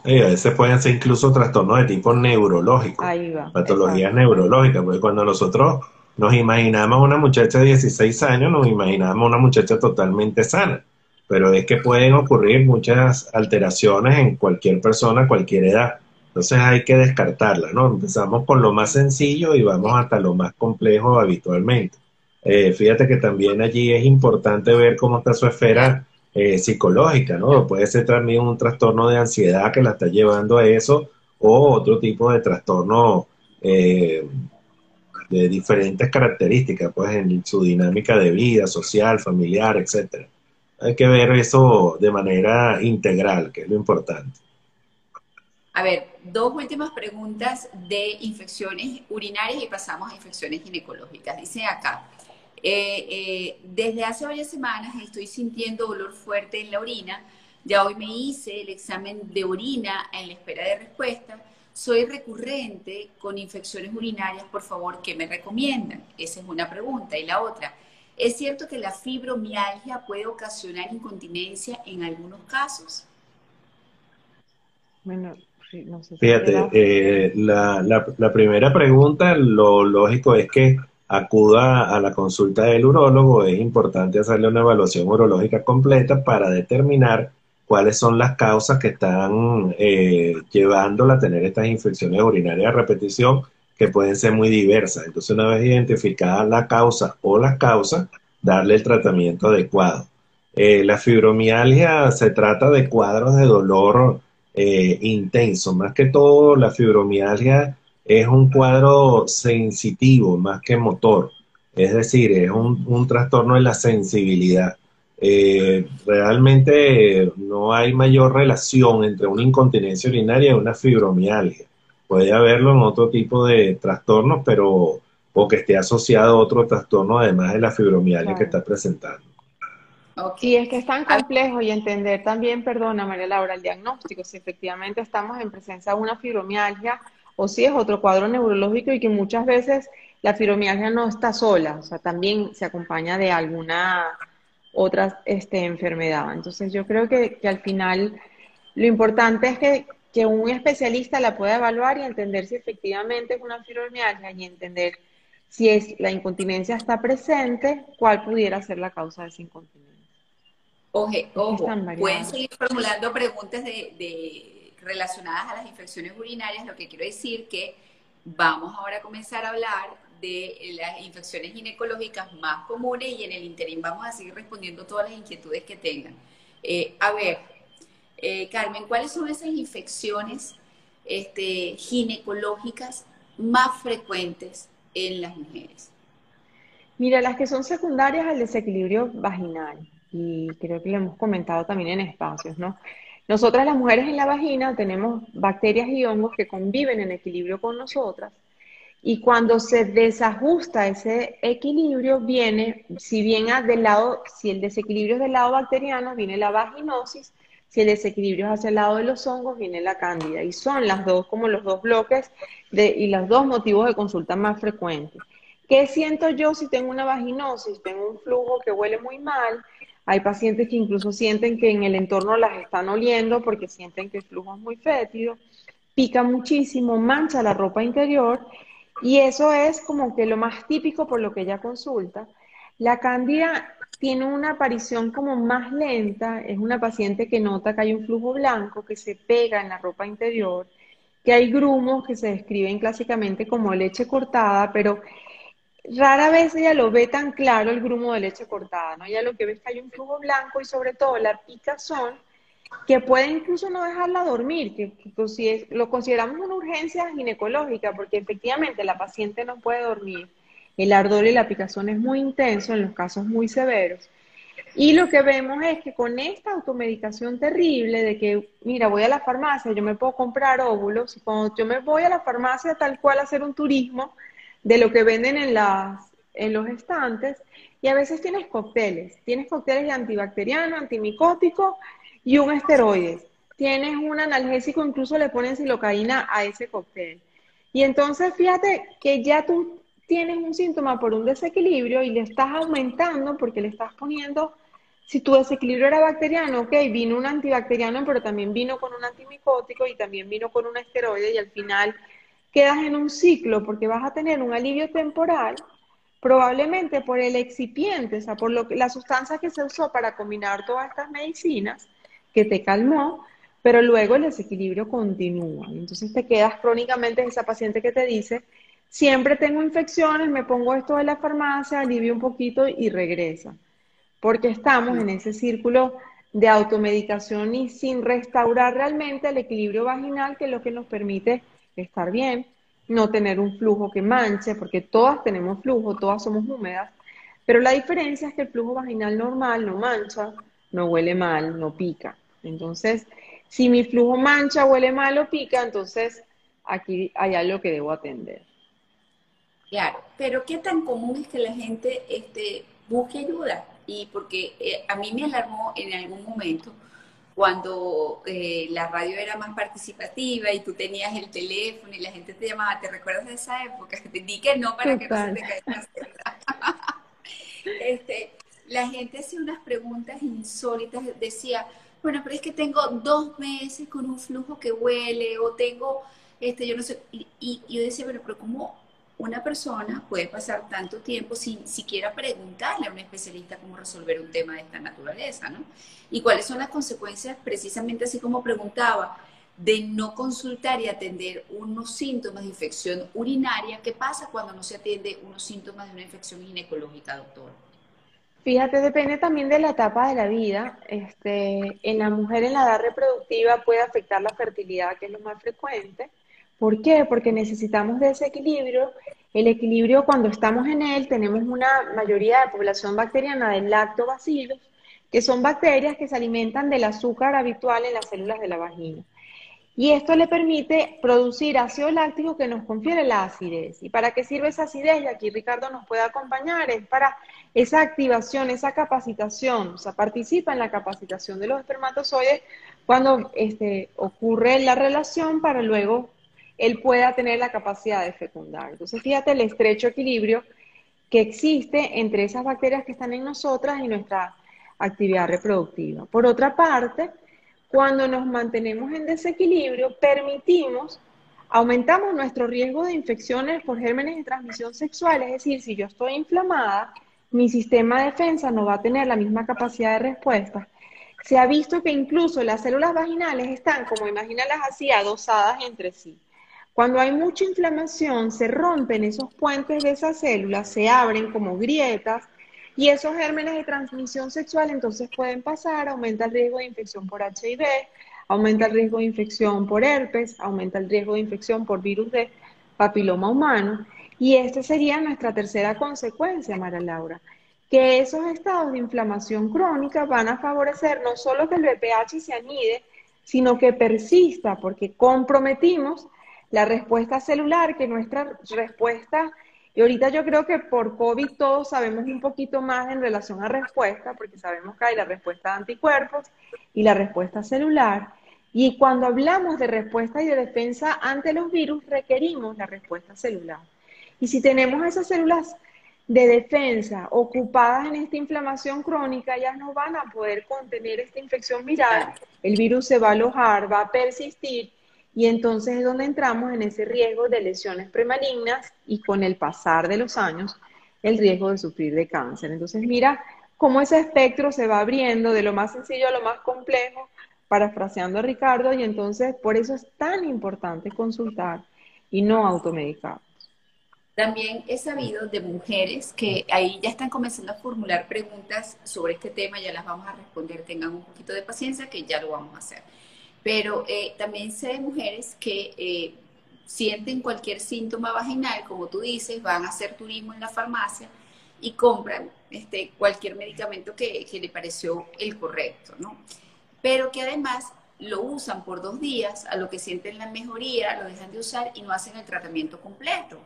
Y a veces pueden ser incluso trastornos de tipo neurológico, ahí va, patologías neurológicas, porque cuando nosotros nos imaginamos una muchacha de 16 años, nos imaginamos una muchacha totalmente sana. Pero es que pueden ocurrir muchas alteraciones en cualquier persona, cualquier edad. Entonces hay que descartarla, ¿no? Empezamos con lo más sencillo y vamos hasta lo más complejo habitualmente. Fíjate que también allí es importante ver cómo está su esfera psicológica, ¿no? Puede ser también un trastorno de ansiedad que la está llevando a eso o otro tipo de trastorno de diferentes características, pues en su dinámica de vida, social, familiar, etcétera. Hay que ver eso de manera integral, que es lo importante. A ver, dos últimas preguntas de infecciones urinarias y pasamos a infecciones ginecológicas. Dice acá, desde hace varias semanas estoy sintiendo dolor fuerte en la orina. Ya hoy me hice el examen de orina en la espera de respuesta. Soy recurrente con infecciones urinarias, por favor, ¿qué me recomiendan? Esa es una pregunta. Y la otra, ¿es cierto que la fibromialgia puede ocasionar incontinencia en algunos casos? Bueno, no sé si fíjate, la primera pregunta, lo lógico es que acuda a la consulta del urólogo. Es importante hacerle una evaluación urológica completa para determinar cuáles son las causas que están llevándola a tener estas infecciones urinarias a repetición, que pueden ser muy diversas. Entonces, una vez identificada la causa o las causas, darle el tratamiento adecuado. La fibromialgia se trata de cuadros de dolor intenso. Más que todo, la fibromialgia es un cuadro sensitivo, más que motor. Es decir, es un trastorno de la sensibilidad. Realmente no hay mayor relación entre una incontinencia urinaria y una fibromialgia. Puede haberlo en otro tipo de trastornos, pero o que esté asociado a otro trastorno, además de la fibromialgia que está presentando. Y es que es tan complejo y entender también, perdona María Laura, el diagnóstico, si efectivamente estamos en presencia de una fibromialgia o si es otro cuadro neurológico y que muchas veces la fibromialgia no está sola, o sea, también se acompaña de alguna otra enfermedad. Entonces yo creo que al final lo importante es que un especialista la pueda evaluar y entender si efectivamente es una fibromialgia y entender si es la incontinencia está presente, cuál pudiera ser la causa de esa incontinencia. Ojo, pueden seguir formulando preguntas relacionadas a las infecciones urinarias, lo que quiero decir que Vamos ahora a comenzar a hablar de las infecciones ginecológicas más comunes y en el interín vamos a seguir respondiendo todas las inquietudes que tengan. Carmen, ¿cuáles son esas infecciones ginecológicas más frecuentes en las mujeres? Mira, las que son secundarias al desequilibrio vaginal, y creo que lo hemos comentado también en espacios, ¿no? Nosotras las mujeres en la vagina tenemos bacterias y hongos que conviven en equilibrio con nosotras, y cuando se desajusta ese equilibrio viene, si el desequilibrio es del lado bacteriano, viene la vaginosis, si el desequilibrio es hacia el lado de los hongos, viene la cándida, y son las dos, como los dos bloques y los dos motivos de consulta más frecuentes. ¿Qué siento yo si tengo una vaginosis? Tengo un flujo que huele muy mal. Hay pacientes que incluso sienten que en el entorno las están oliendo porque sienten que el flujo es muy fétido, pica muchísimo, mancha la ropa interior, y eso es como que lo más típico por lo que ella consulta. La cándida tiene una aparición como más lenta, es una paciente que nota que hay un flujo blanco que se pega en la ropa interior, que hay grumos que se describen clásicamente como leche cortada, pero rara vez ella lo ve tan claro el grumo de leche cortada, ¿no? Ella lo que ve es que hay un flujo blanco y sobre todo la picazón que puede incluso no dejarla dormir, que lo consideramos una urgencia ginecológica porque efectivamente la paciente no puede dormir. El ardor y la picazón es muy intenso en los casos muy severos. Y lo que vemos es que con esta automedicación terrible de que, mira, voy a la farmacia, yo me puedo comprar óvulos, y cuando yo me voy a la farmacia tal cual a hacer un turismo de lo que venden en los estantes, y a veces tienes cócteles de antibacteriano, antimicótico y un esteroide, tienes un analgésico, incluso le ponen silocaína a ese cóctel. Y entonces fíjate que ya tú tienes un síntoma por un desequilibrio y le estás aumentando porque le estás poniendo, si tu desequilibrio era bacteriano, ok, vino un antibacteriano, pero también vino con un antimicótico y también vino con un esteroide, y al final quedas en un ciclo porque vas a tener un alivio temporal, probablemente por el excipiente, o sea, por la sustancia que se usó para combinar todas estas medicinas que te calmó, pero luego el desequilibrio continúa. Entonces te quedas crónicamente, esa paciente que te dice, siempre tengo infecciones, me pongo esto de la farmacia, alivio un poquito y regresa. Porque estamos en ese círculo de automedicación y sin restaurar realmente el equilibrio vaginal, que es lo que nos permite estar bien, no tener un flujo que manche, porque todas tenemos flujo, todas somos húmedas, pero la diferencia es que el flujo vaginal normal no mancha, no huele mal, no pica. Entonces, si mi flujo mancha, huele mal o pica, entonces aquí hay algo que debo atender. Claro, pero ¿qué tan común es que la gente busque ayuda? Y porque a mí me alarmó en algún momento cuando la radio era más participativa y tú tenías el teléfono y la gente te llamaba, ¿te recuerdas de esa época? Te di que no para que no se te caiga. La gente hacía unas preguntas insólitas, decía, bueno, pero es que tengo 2 meses con un flujo que huele, o tengo, yo no sé, y yo decía, bueno, pero ¿cómo una persona puede pasar tanto tiempo sin siquiera preguntarle a un especialista cómo resolver un tema de esta naturaleza, ¿no? Y cuáles son las consecuencias, precisamente así como preguntaba, de no consultar y atender unos síntomas de infección urinaria. ¿Qué pasa cuando no se atiende unos síntomas de una infección ginecológica, doctor? Fíjate, depende también de la etapa de la vida. En la mujer en la edad reproductiva puede afectar la fertilidad, que es lo más frecuente. ¿Por qué? Porque necesitamos de ese equilibrio. El equilibrio, cuando estamos en él, tenemos una mayoría de población bacteriana de lactobacilos, que son bacterias que se alimentan del azúcar habitual en las células de la vagina. Y esto le permite producir ácido láctico que nos confiere la acidez. ¿Y para qué sirve esa acidez? Y aquí Ricardo nos puede acompañar. Es para esa activación, esa capacitación. O sea, participa en la capacitación de los espermatozoides cuando ocurre la relación para luego él pueda tener la capacidad de fecundar. Entonces, fíjate el estrecho equilibrio que existe entre esas bacterias que están en nosotras y nuestra actividad reproductiva. Por otra parte, cuando nos mantenemos en desequilibrio, aumentamos nuestro riesgo de infecciones por gérmenes de transmisión sexual. Es decir, si yo estoy inflamada, mi sistema de defensa no va a tener la misma capacidad de respuesta. Se ha visto que incluso las células vaginales están, como imagínalas así, adosadas entre sí. Cuando hay mucha inflamación, se rompen esos puentes de esas células, se abren como grietas, y esos gérmenes de transmisión sexual entonces pueden pasar, aumenta el riesgo de infección por HIV, aumenta el riesgo de infección por herpes, aumenta el riesgo de infección por virus de papiloma humano. Y esta sería nuestra tercera consecuencia, Mara Laura, que esos estados de inflamación crónica van a favorecer no solo que el BPH se anide, sino que persista, porque comprometimos la respuesta celular, que nuestra respuesta, y ahorita yo creo que por COVID todos sabemos un poquito más en relación a respuesta, porque sabemos que hay la respuesta de anticuerpos y la respuesta celular, y cuando hablamos de respuesta y de defensa ante los virus, requerimos la respuesta celular. Y si tenemos esas células de defensa ocupadas en esta inflamación crónica, ellas no van a poder contener esta infección viral, el virus se va a alojar, va a persistir, y entonces es donde entramos en ese riesgo de lesiones premalignas y con el pasar de los años, el riesgo de sufrir de cáncer. Entonces mira cómo ese espectro se va abriendo de lo más sencillo a lo más complejo, parafraseando a Ricardo, y entonces por eso es tan importante consultar y no automedicar. También he sabido de mujeres que ahí ya están comenzando a formular preguntas sobre este tema, ya las vamos a responder, tengan un poquito de paciencia que ya lo vamos a hacer. Pero también sé de mujeres que sienten cualquier síntoma vaginal, como tú dices, van a hacer turismo en la farmacia y compran cualquier medicamento que le pareció el correcto, ¿no? Pero que además lo usan por 2 días, a lo que sienten la mejoría, lo dejan de usar y no hacen el tratamiento completo.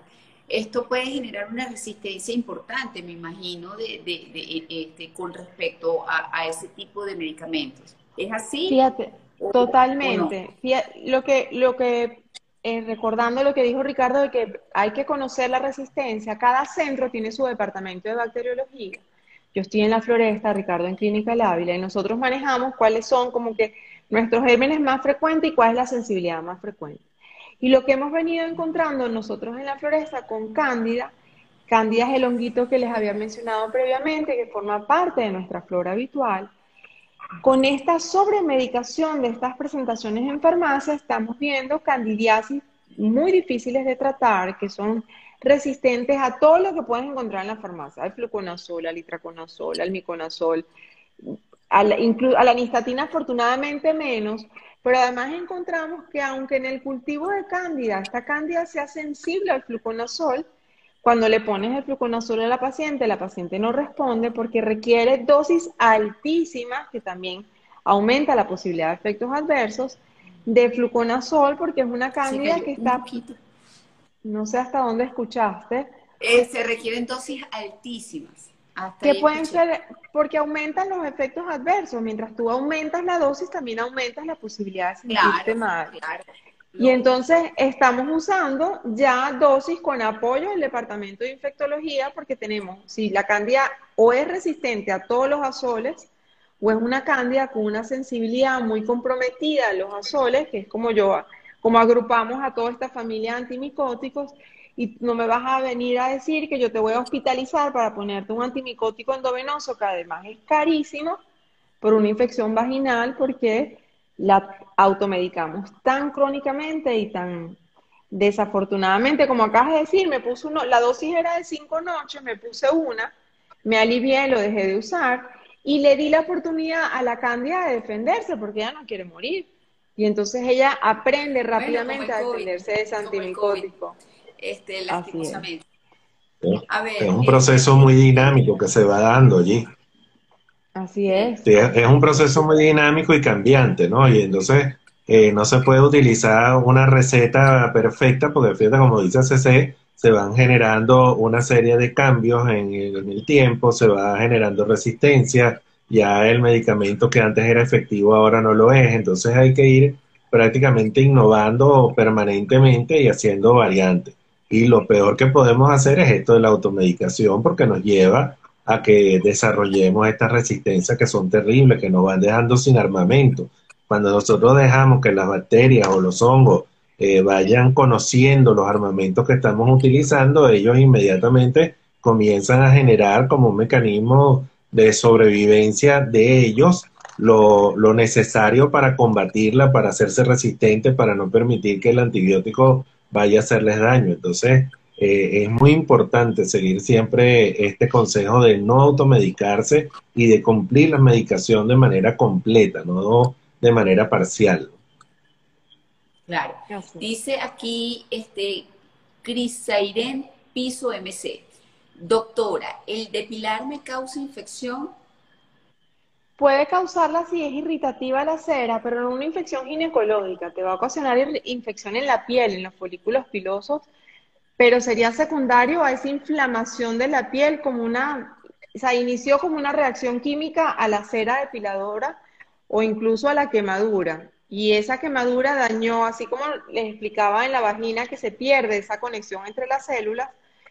Esto puede generar una resistencia importante, me imagino, con respecto a ese tipo de medicamentos. ¿Es así? Fíjate. Totalmente. Recordando lo que dijo Ricardo de que hay que conocer la resistencia, cada centro tiene su departamento de bacteriología. Yo estoy en La Floresta, Ricardo en Clínica del Ávila, y nosotros manejamos cuáles son como que nuestros gérmenes más frecuentes y cuál es la sensibilidad más frecuente. Y lo que hemos venido encontrando nosotros en La Floresta con Cándida, Cándida es el honguito que les había mencionado previamente, que forma parte de nuestra flora habitual. Con esta sobremedicación de estas presentaciones en farmacia estamos viendo candidiasis muy difíciles de tratar, que son resistentes a todo lo que puedes encontrar en la farmacia, al fluconazol, al itraconazol, al miconazol, a la nistatina afortunadamente menos, pero además encontramos que aunque en el cultivo de cándida, esta cándida sea sensible al fluconazol, cuando le pones el fluconazol a la paciente no responde porque requiere dosis altísimas, que también aumenta la posibilidad de efectos adversos, de fluconazol, porque es una cándida que está... No sé hasta dónde escuchaste. Se requieren dosis altísimas. Que pueden ser, porque aumentan los efectos adversos. Mientras tú aumentas la dosis, también aumentas la posibilidad de sentirte mal. Claro. Y entonces estamos usando ya dosis con apoyo del Departamento de Infectología porque tenemos, si la cándida o es resistente a todos los azoles o es una cándida con una sensibilidad muy comprometida a los azoles, que es como agrupamos a toda esta familia de antimicóticos, y no me vas a venir a decir que yo te voy a hospitalizar para ponerte un antimicótico endovenoso, que además es carísimo por una infección vaginal porque... la automedicamos tan crónicamente y tan desafortunadamente, como acabas de decir, me puso uno, la dosis era de 5 noches, me puse una, me alivié, lo dejé de usar y le di la oportunidad a la cándida de defenderse porque ella no quiere morir. Y entonces ella aprende rápidamente a defenderse de ese antimicótico. Lastimosamente. A ver, es un proceso muy dinámico que se va dando allí. Así es. Sí, es un proceso muy dinámico y cambiante, ¿no? Y entonces no se puede utilizar una receta perfecta porque, fíjate, como dice CC, se van generando una serie de cambios en el tiempo, se va generando resistencia, ya el medicamento que antes era efectivo ahora no lo es, entonces hay que ir prácticamente innovando permanentemente y haciendo variantes. Y lo peor que podemos hacer es esto de la automedicación porque nos lleva a que desarrollemos estas resistencias que son terribles, que nos van dejando sin armamento. Cuando nosotros dejamos que las bacterias o los hongos vayan conociendo los armamentos que estamos utilizando, ellos inmediatamente comienzan a generar como un mecanismo de sobrevivencia de ellos lo necesario para combatirla, para hacerse resistente, para no permitir que el antibiótico vaya a hacerles daño. Entonces, es muy importante seguir siempre este consejo de no automedicarse y de cumplir la medicación de manera completa, no de manera parcial. Claro. Gracias. Dice aquí Crisairen Piso MC. Doctora, ¿el depilar me causa infección? Puede causarla si es irritativa la cera, pero no una infección ginecológica. Te va a ocasionar infección en la piel, en los folículos pilosos, pero sería secundario a esa inflamación de la piel, como una, o sea, inició como una reacción química a la cera depiladora o incluso a la quemadura. Y esa quemadura dañó, así como les explicaba en la vagina, que se pierde esa conexión entre las células,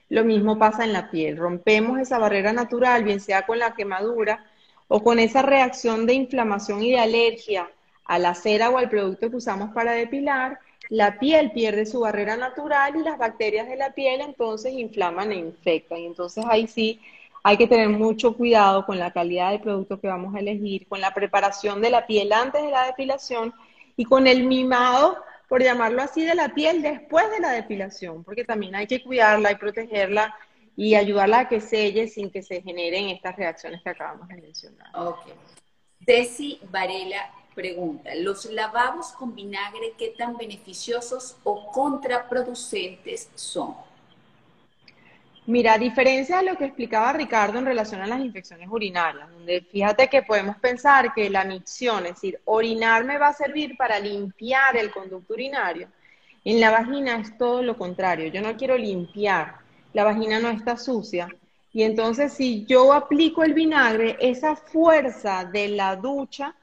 lo mismo pasa en la piel. Rompemos esa barrera natural, bien sea con la quemadura, o con esa reacción de inflamación y de alergia a la cera o al producto que usamos para depilar, la piel pierde su barrera natural y las bacterias de la piel entonces inflaman e infectan. Entonces ahí sí hay que tener mucho cuidado con la calidad del producto que vamos a elegir, con la preparación de la piel antes de la depilación y con el mimado, por llamarlo así, de la piel después de la depilación, porque también hay que cuidarla y protegerla y ayudarla a que selle sin que se generen estas reacciones que acabamos de mencionar. Ok. Ceci Varela pregunta, ¿los lavabos con vinagre qué tan beneficiosos o contraproducentes son? Mira, a diferencia de lo que explicaba Ricardo en relación a las infecciones urinarias, donde fíjate que podemos pensar que la micción, es decir, orinar me va a servir para limpiar el conducto urinario, en la vagina es todo lo contrario, yo no quiero limpiar, la vagina no está sucia, y entonces si yo aplico el vinagre, esa fuerza de la ducha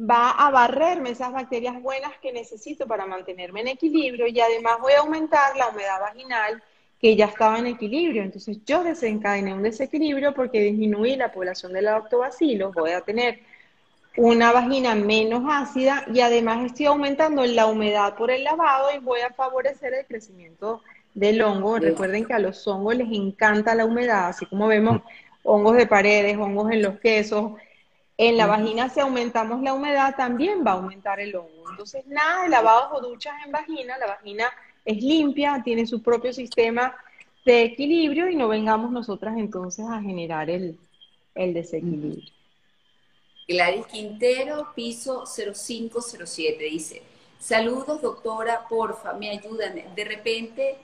va a barrerme esas bacterias buenas que necesito para mantenerme en equilibrio, y además voy a aumentar la humedad vaginal que ya estaba en equilibrio, entonces yo desencadené un desequilibrio porque disminuí la población de lactobacilos, voy a tener una vagina menos ácida, y además estoy aumentando la humedad por el lavado y voy a favorecer el crecimiento del hongo. Recuerden que a los hongos les encanta la humedad, así como vemos hongos de paredes, hongos en los quesos, en la vagina si aumentamos la humedad también va a aumentar el hongo. Entonces nada de lavados o duchas en vagina, la vagina es limpia, tiene su propio sistema de equilibrio y no vengamos nosotras entonces a generar el desequilibrio. Gladys Quintero, piso 0507, dice, saludos doctora, porfa, me ayudan, de repente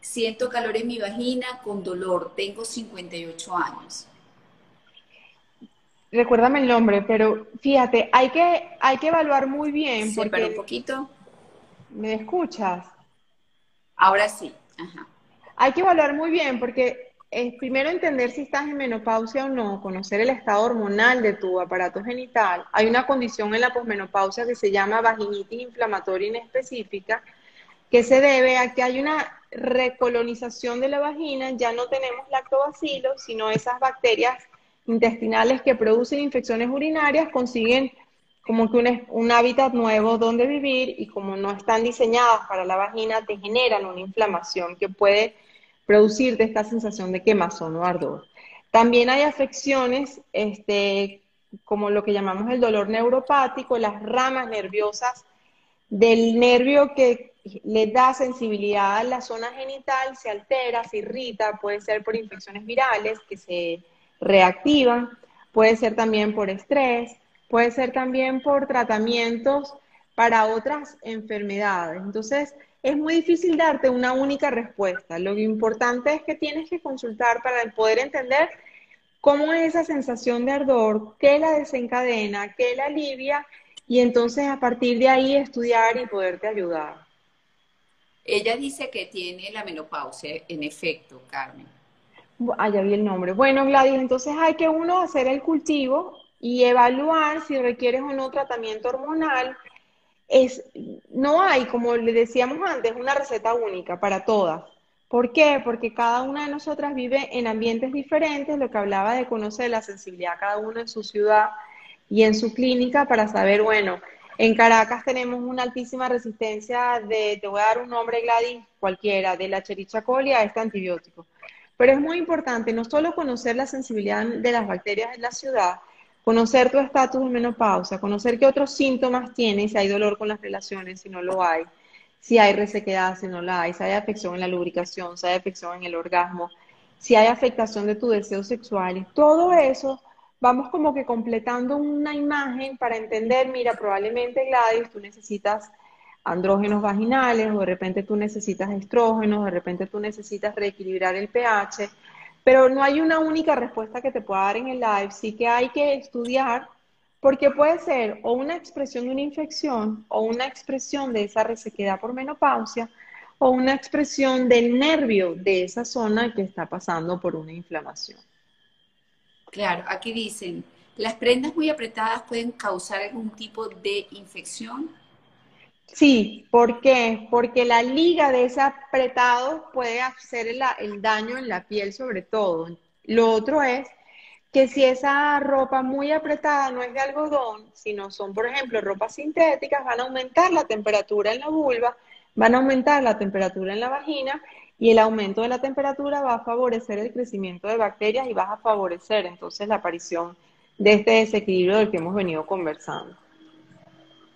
siento calor en mi vagina con dolor, tengo 58 años. Recuérdame el nombre, pero fíjate, hay que evaluar muy bien. Sí, porque pero un poquito. ¿Me escuchas? Ahora sí. Ajá. Hay que evaluar muy bien porque es primero entender si estás en menopausia o no, conocer el estado hormonal de tu aparato genital. Hay una condición en la posmenopausia que se llama vaginitis inflamatoria inespecífica, que se debe a que hay una recolonización de la vagina, ya no tenemos lactobacilos, sino esas bacterias intestinales que producen infecciones urinarias consiguen como que un hábitat nuevo donde vivir y como no están diseñadas para la vagina, te generan una inflamación que puede producirte esta sensación de quemazón o ardor. También hay afecciones como lo que llamamos el dolor neuropático, las ramas nerviosas del nervio que le da sensibilidad a la zona genital, se altera, se irrita, puede ser por infecciones virales que se reactivan, puede ser también por estrés, puede ser también por tratamientos para otras enfermedades. Entonces, es muy difícil darte una única respuesta. Lo importante es que tienes que consultar para poder entender cómo es esa sensación de ardor, qué la desencadena, qué la alivia, y entonces a partir de ahí estudiar y poderte ayudar. Ella dice que tiene la menopausia, en efecto, Carmen. Ah, ya vi el nombre. Bueno, Gladys, entonces hay que uno hacer el cultivo y evaluar si requieres o no tratamiento hormonal. No hay, como le decíamos antes, una receta única para todas. ¿Por qué? Porque cada una de nosotras vive en ambientes diferentes, lo que hablaba de conocer la sensibilidad cada uno en su ciudad y en su clínica para saber, bueno, en Caracas tenemos una altísima resistencia de, te voy a dar un nombre Gladys, cualquiera, de la Escherichia coli a este antibiótico. Pero es muy importante no solo conocer la sensibilidad de las bacterias en la ciudad, conocer tu estatus de menopausia, conocer qué otros síntomas tienes, si hay dolor con las relaciones, si no lo hay, si hay resequedad, si no la hay, si hay afección en la lubricación, si hay afección en el orgasmo, si hay afectación de tu deseo sexual. Y todo eso vamos como que completando una imagen para entender, mira, probablemente Gladys, tú necesitas andrógenos vaginales, o de repente tú necesitas estrógenos, de repente tú necesitas reequilibrar el pH, pero no hay una única respuesta que te pueda dar en el live, sí que hay que estudiar, porque puede ser o una expresión de una infección, o una expresión de esa resequedad por menopausia, o una expresión del nervio de esa zona que está pasando por una inflamación. Claro, aquí dicen, ¿las prendas muy apretadas pueden causar algún tipo de infección? Sí, ¿por qué? Porque la liga de ese apretado puede hacer el daño en la piel sobre todo. Lo otro es que si esa ropa muy apretada no es de algodón, sino son, por ejemplo, ropas sintéticas, van a aumentar la temperatura en la vulva, van a aumentar la temperatura en la vagina, y el aumento de la temperatura va a favorecer el crecimiento de bacterias y vas a favorecer entonces la aparición de este desequilibrio del que hemos venido conversando.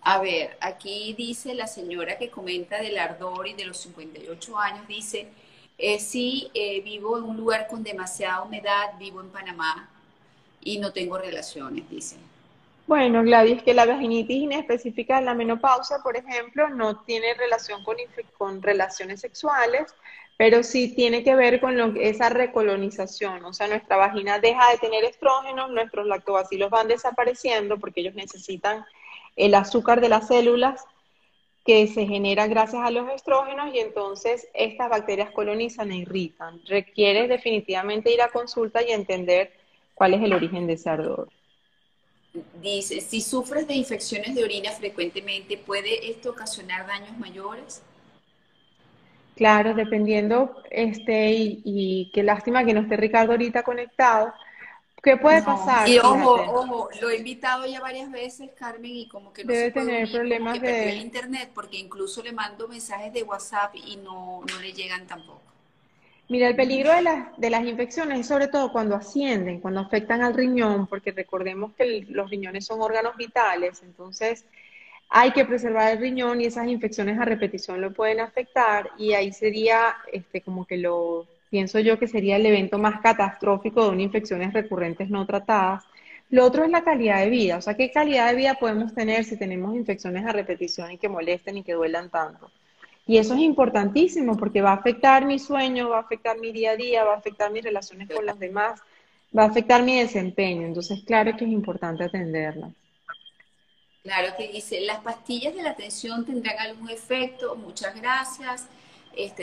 A ver, aquí dice la señora que comenta del ardor y de los 58 años, dice, sí, vivo en un lugar con demasiada humedad, vivo en Panamá y no tengo relaciones, dice. Bueno, Gladys, es que la vaginitis inespecífica de la menopausia, por ejemplo, no tiene relación con relaciones sexuales, pero sí tiene que ver con esa recolonización, o sea, nuestra vagina deja de tener estrógenos, nuestros lactobacilos van desapareciendo porque ellos necesitan el azúcar de las células que se genera gracias a los estrógenos y entonces estas bacterias colonizan e irritan. Requieres definitivamente ir a consulta y entender cuál es el origen de ese ardor. Dice, si sufres de infecciones de orina frecuentemente, ¿puede esto ocasionar daños mayores? Claro, dependiendo, y qué lástima que no esté Ricardo ahorita conectado. ¿Qué puede pasar? Y ojo, ojo, lo he invitado ya varias veces, Carmen, y como que no debe tener problemas de internet, porque incluso le mando mensajes de WhatsApp y no le llegan tampoco. Mira, el peligro de las infecciones es sobre todo cuando ascienden, cuando afectan al riñón, porque recordemos que los riñones son órganos vitales, entonces hay que preservar el riñón y esas infecciones a repetición lo pueden afectar y ahí sería como que lo... Pienso yo que sería el evento más catastrófico de unas infecciones recurrentes no tratadas. Lo otro es la calidad de vida. O sea, ¿qué calidad de vida podemos tener si tenemos infecciones a repetición y que molesten y que duelan tanto? Y eso es importantísimo porque va a afectar mi sueño, va a afectar mi día a día, va a afectar mis relaciones con los demás, va a afectar mi desempeño. Entonces, claro que es importante atenderla. Claro que dice, ¿las pastillas de la atención tendrán algún efecto? Muchas gracias.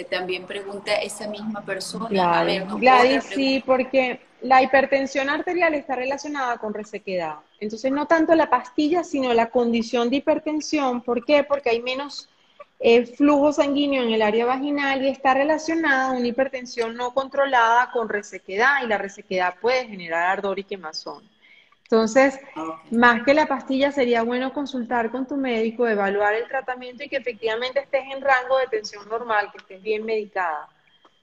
También pregunta esa misma persona. Gladys, a ver, ¿no? Gladys, sí, porque la hipertensión arterial está relacionada con resequedad. Entonces, no tanto la pastilla, sino la condición de hipertensión. ¿Por qué? Porque hay menos flujo sanguíneo en el área vaginal y está relacionada a una hipertensión no controlada con resequedad, y la resequedad puede generar ardor y quemazón. Entonces, más que la pastilla, sería bueno consultar con tu médico, evaluar el tratamiento y que efectivamente estés en rango de tensión normal, que estés bien medicada.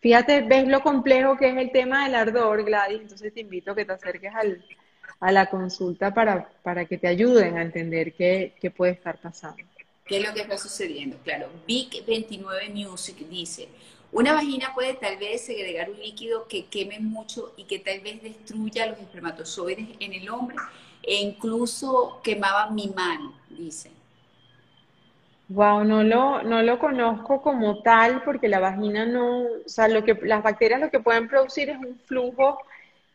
Fíjate, ves lo complejo que es el tema del ardor, Gladys, entonces te invito a que te acerques a la consulta para que te ayuden a entender qué puede estar pasando. ¿Qué es lo que está sucediendo? Claro, Vic 29 Music dice, una vagina puede tal vez segregar un líquido que queme mucho y que tal vez destruya los espermatozoides en el hombre, e incluso quemaba mi mano, dice. Wow, no lo conozco como tal, porque la vagina no, o sea, las bacterias lo que pueden producir es un flujo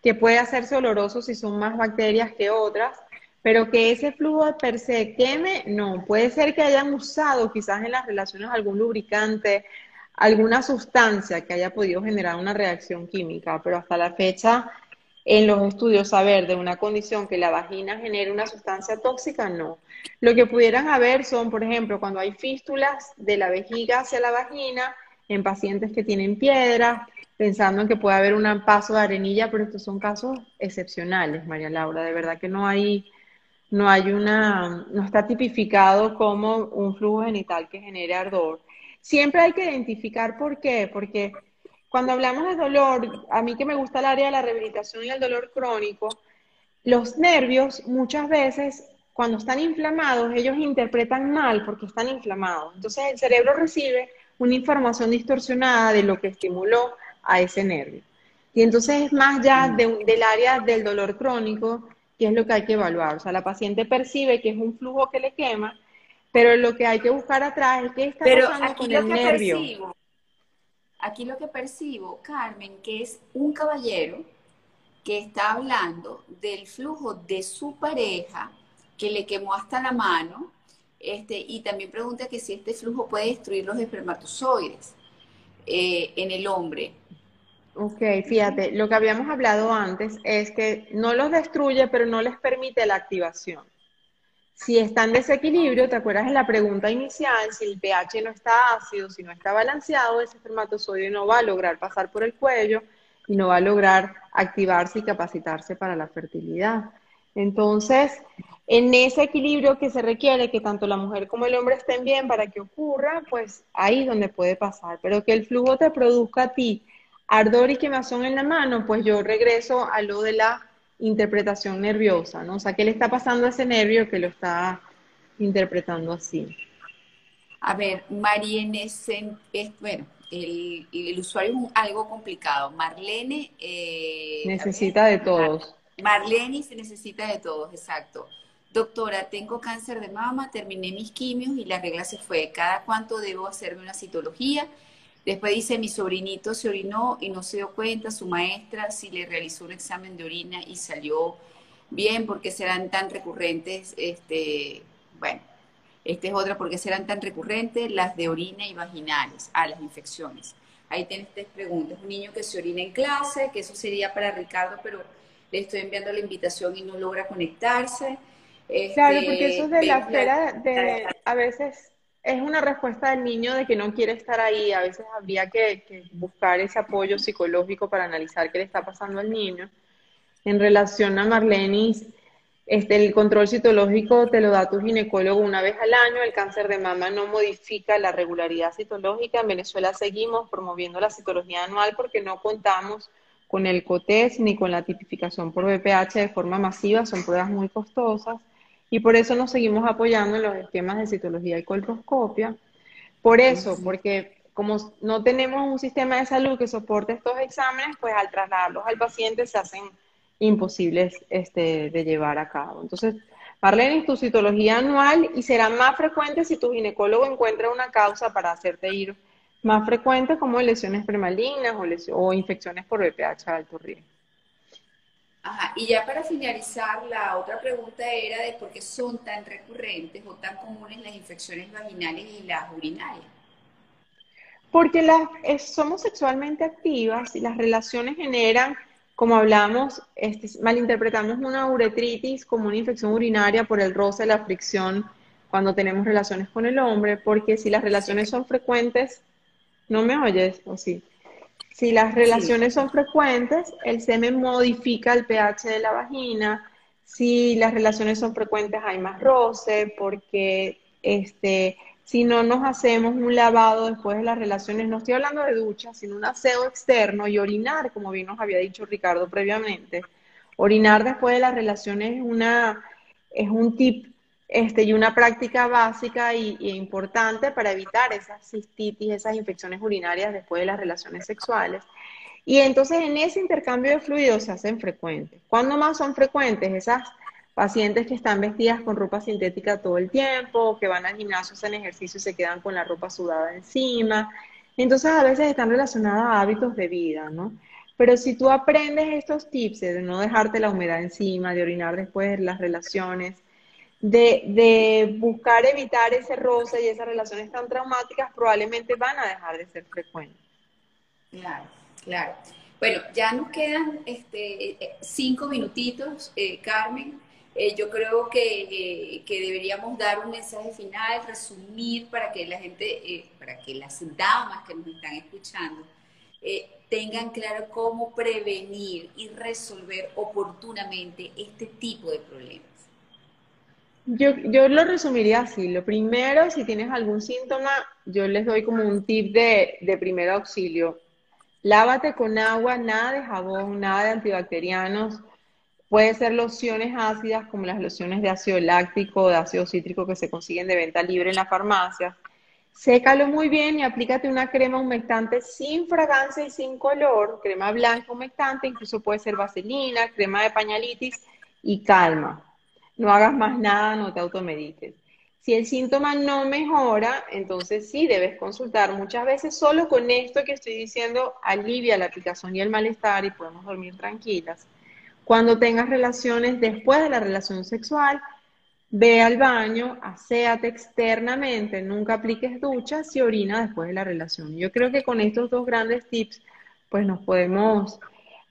que puede hacerse oloroso si son más bacterias que otras, pero que ese flujo per se queme, no. Puede ser que hayan usado quizás en las relaciones algún lubricante, alguna sustancia que haya podido generar una reacción química, pero hasta la fecha en los estudios saber de una condición que la vagina genere una sustancia tóxica, no. Lo que pudieran haber son, por ejemplo, cuando hay fístulas de la vejiga hacia la vagina en pacientes que tienen piedras, pensando en que puede haber un paso de arenilla, pero estos son casos excepcionales, María Laura, de verdad que no está tipificado como un flujo genital que genere ardor. Siempre hay que identificar por qué, porque cuando hablamos de dolor, a mí que me gusta el área de la rehabilitación y el dolor crónico, los nervios muchas veces cuando están inflamados, ellos interpretan mal porque están inflamados. Entonces el cerebro recibe una información distorsionada de lo que estimuló a ese nervio. Y entonces es más ya del área del dolor crónico, que es lo que hay que evaluar. O sea, la paciente percibe que es un flujo que le quema, pero lo que hay que buscar atrás es qué está pasando con el nervio. Aquí lo que percibo, Carmen, que es un caballero que está hablando del flujo de su pareja que le quemó hasta la mano, y también pregunta que si este flujo puede destruir los espermatozoides en el hombre. Ok, fíjate, lo que habíamos hablado antes es que no los destruye, pero no les permite la activación. Si está en desequilibrio, ¿te acuerdas de la pregunta inicial? Si el pH no está ácido, si no está balanceado, ese espermatozoide no va a lograr pasar por el cuello y no va a lograr activarse y capacitarse para la fertilidad. Entonces, en ese equilibrio que se requiere, que tanto la mujer como el hombre estén bien para que ocurra, pues ahí es donde puede pasar. Pero que el flujo te produzca a ti ardor y quemazón en la mano, pues yo regreso a lo de la interpretación nerviosa, ¿no? O sea, ¿qué le está pasando a ese nervio que lo está interpretando así? A ver, Marlene, bueno, el usuario es algo complicado. Marlene... necesita de todos. Marlene se necesita de todos, exacto. Doctora, tengo cáncer de mama, terminé mis quimios y la regla se fue. ¿Cada cuánto debo hacerme una citología? Después dice, mi sobrinito se orinó y no se dio cuenta, su maestra sí le realizó un examen de orina y salió bien, ¿por qué serán tan recurrentes? Bueno, esta es otra, ¿por qué serán tan recurrentes las de orina y vaginales? Ah, las infecciones. Ahí tienes tres preguntas, un niño que se orina en clase, que eso sería para Ricardo, pero le estoy enviando la invitación y no logra conectarse. Claro, porque eso es de la esfera de, a veces... Es una respuesta del niño de que no quiere estar ahí. A veces habría que buscar ese apoyo psicológico para analizar qué le está pasando al niño. En relación a Marlenis, el control citológico te lo da tu ginecólogo una vez al año. El cáncer de mama no modifica la regularidad citológica. En Venezuela seguimos promoviendo la citología anual porque no contamos con el COTES ni con la tipificación por BPH de forma masiva. Son pruebas muy costosas. Y por eso nos seguimos apoyando en los esquemas de citología y colposcopia. Por eso, porque como no tenemos un sistema de salud que soporte estos exámenes, pues al trasladarlos al paciente se hacen imposibles de llevar a cabo. Entonces, Marlene, es tu citología anual y será más frecuente si tu ginecólogo encuentra una causa para hacerte ir más frecuente, como lesiones premalignas o infecciones por BPH de alto riesgo. Ajá, y ya para finalizar, la otra pregunta era de por qué son tan recurrentes o tan comunes las infecciones vaginales y las urinarias. Porque somos sexualmente activas y las relaciones generan, como hablamos, malinterpretamos una uretritis como una infección urinaria por el roce, la fricción cuando tenemos relaciones con el hombre, porque si las relaciones son frecuentes, ¿no me oyes? ¿O sí? Si las relaciones son frecuentes, el semen modifica el pH de la vagina. Si las relaciones son frecuentes, hay más roce, porque si no nos hacemos un lavado después de las relaciones, no estoy hablando de ducha, sino un aseo externo y orinar, como bien nos había dicho Ricardo previamente. Orinar después de las relaciones es un tip y una práctica básica y importante para evitar esas cistitis, esas infecciones urinarias después de las relaciones sexuales. Y entonces en ese intercambio de fluidos se hacen frecuentes. ¿Cuándo más son frecuentes? Esas pacientes que están vestidas con ropa sintética todo el tiempo, que van al gimnasio, hacen ejercicio y se quedan con la ropa sudada encima. Entonces a veces están relacionadas a hábitos de vida, ¿no? Pero si tú aprendes estos tips de no dejarte la humedad encima, de orinar después de las relaciones, de buscar evitar ese roce y esas relaciones tan traumáticas, probablemente van a dejar de ser frecuentes. Claro, claro. Bueno, ya nos quedan 5 minutitos, Carmen. Yo creo que deberíamos dar un mensaje final, resumir para que la gente, para que las damas que nos están escuchando tengan claro cómo prevenir y resolver oportunamente este tipo de problemas. Yo lo resumiría así. Lo primero, si tienes algún síntoma, yo les doy como un tip de primer auxilio. Lávate con agua, nada de jabón, nada de antibacterianos. Puede ser lociones ácidas como las lociones de ácido láctico o de ácido cítrico que se consiguen de venta libre en las farmacias. Sécalo muy bien y aplícate una crema humectante sin fragancia y sin color, crema blanca humectante, incluso puede ser vaselina, crema de pañalitis y calma. No hagas más nada, no te automediques. Si el síntoma no mejora, entonces sí debes consultar. Muchas veces solo con esto que estoy diciendo alivia la picazón y el malestar y podemos dormir tranquilas. Cuando tengas relaciones después de la relación sexual, ve al baño, aséate externamente, nunca apliques duchas y orina después de la relación. Yo creo que con estos dos grandes tips, pues nos podemos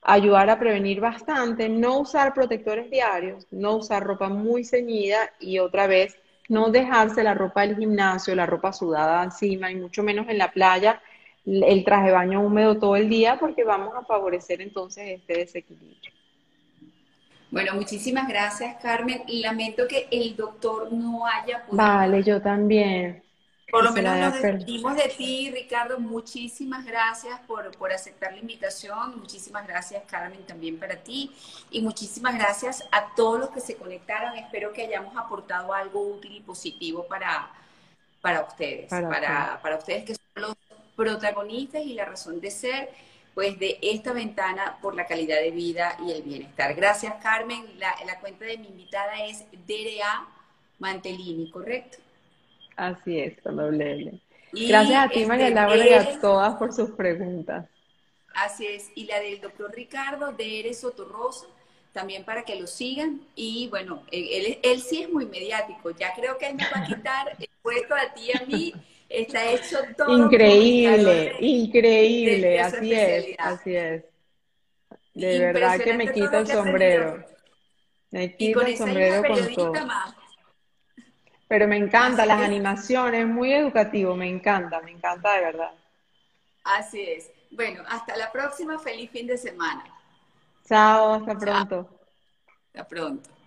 ayudar a prevenir bastante, no usar protectores diarios, no usar ropa muy ceñida y otra vez, no dejarse la ropa del gimnasio, la ropa sudada encima y mucho menos en la playa, el traje de baño húmedo todo el día porque vamos a favorecer entonces este desequilibrio. Bueno, muchísimas gracias, Carmen. Lamento que el doctor no haya podido. Vale, yo también. Por lo menos nos despedimos de ti, Ricardo. Muchísimas gracias por aceptar la invitación. Muchísimas gracias, Carmen, también para ti. Y muchísimas gracias a todos los que se conectaron. Espero que hayamos aportado algo útil y positivo para ustedes. Para ustedes que son los protagonistas y la razón de ser, pues, de esta ventana por la calidad de vida y el bienestar. Gracias, Carmen. La cuenta de mi invitada es DRA Mantellini, ¿correcto? Así es, con doble L. Gracias a ti, María Laura, y a todas por sus preguntas. Así es, y la del doctor Ricardo, de Sotorrosa, también para que lo sigan. Y bueno, él sí es muy mediático, ya creo que él me va a quitar el puesto a ti y a mí. Está hecho todo. Increíble, increíble, así es, así es. De verdad que me quito el sombrero. Me quito el sombrero con todo. Pero me encantan las animaciones, muy educativo, me encanta de verdad. Así es. Bueno, hasta la próxima, feliz fin de semana. Chao, hasta pronto. Hasta pronto.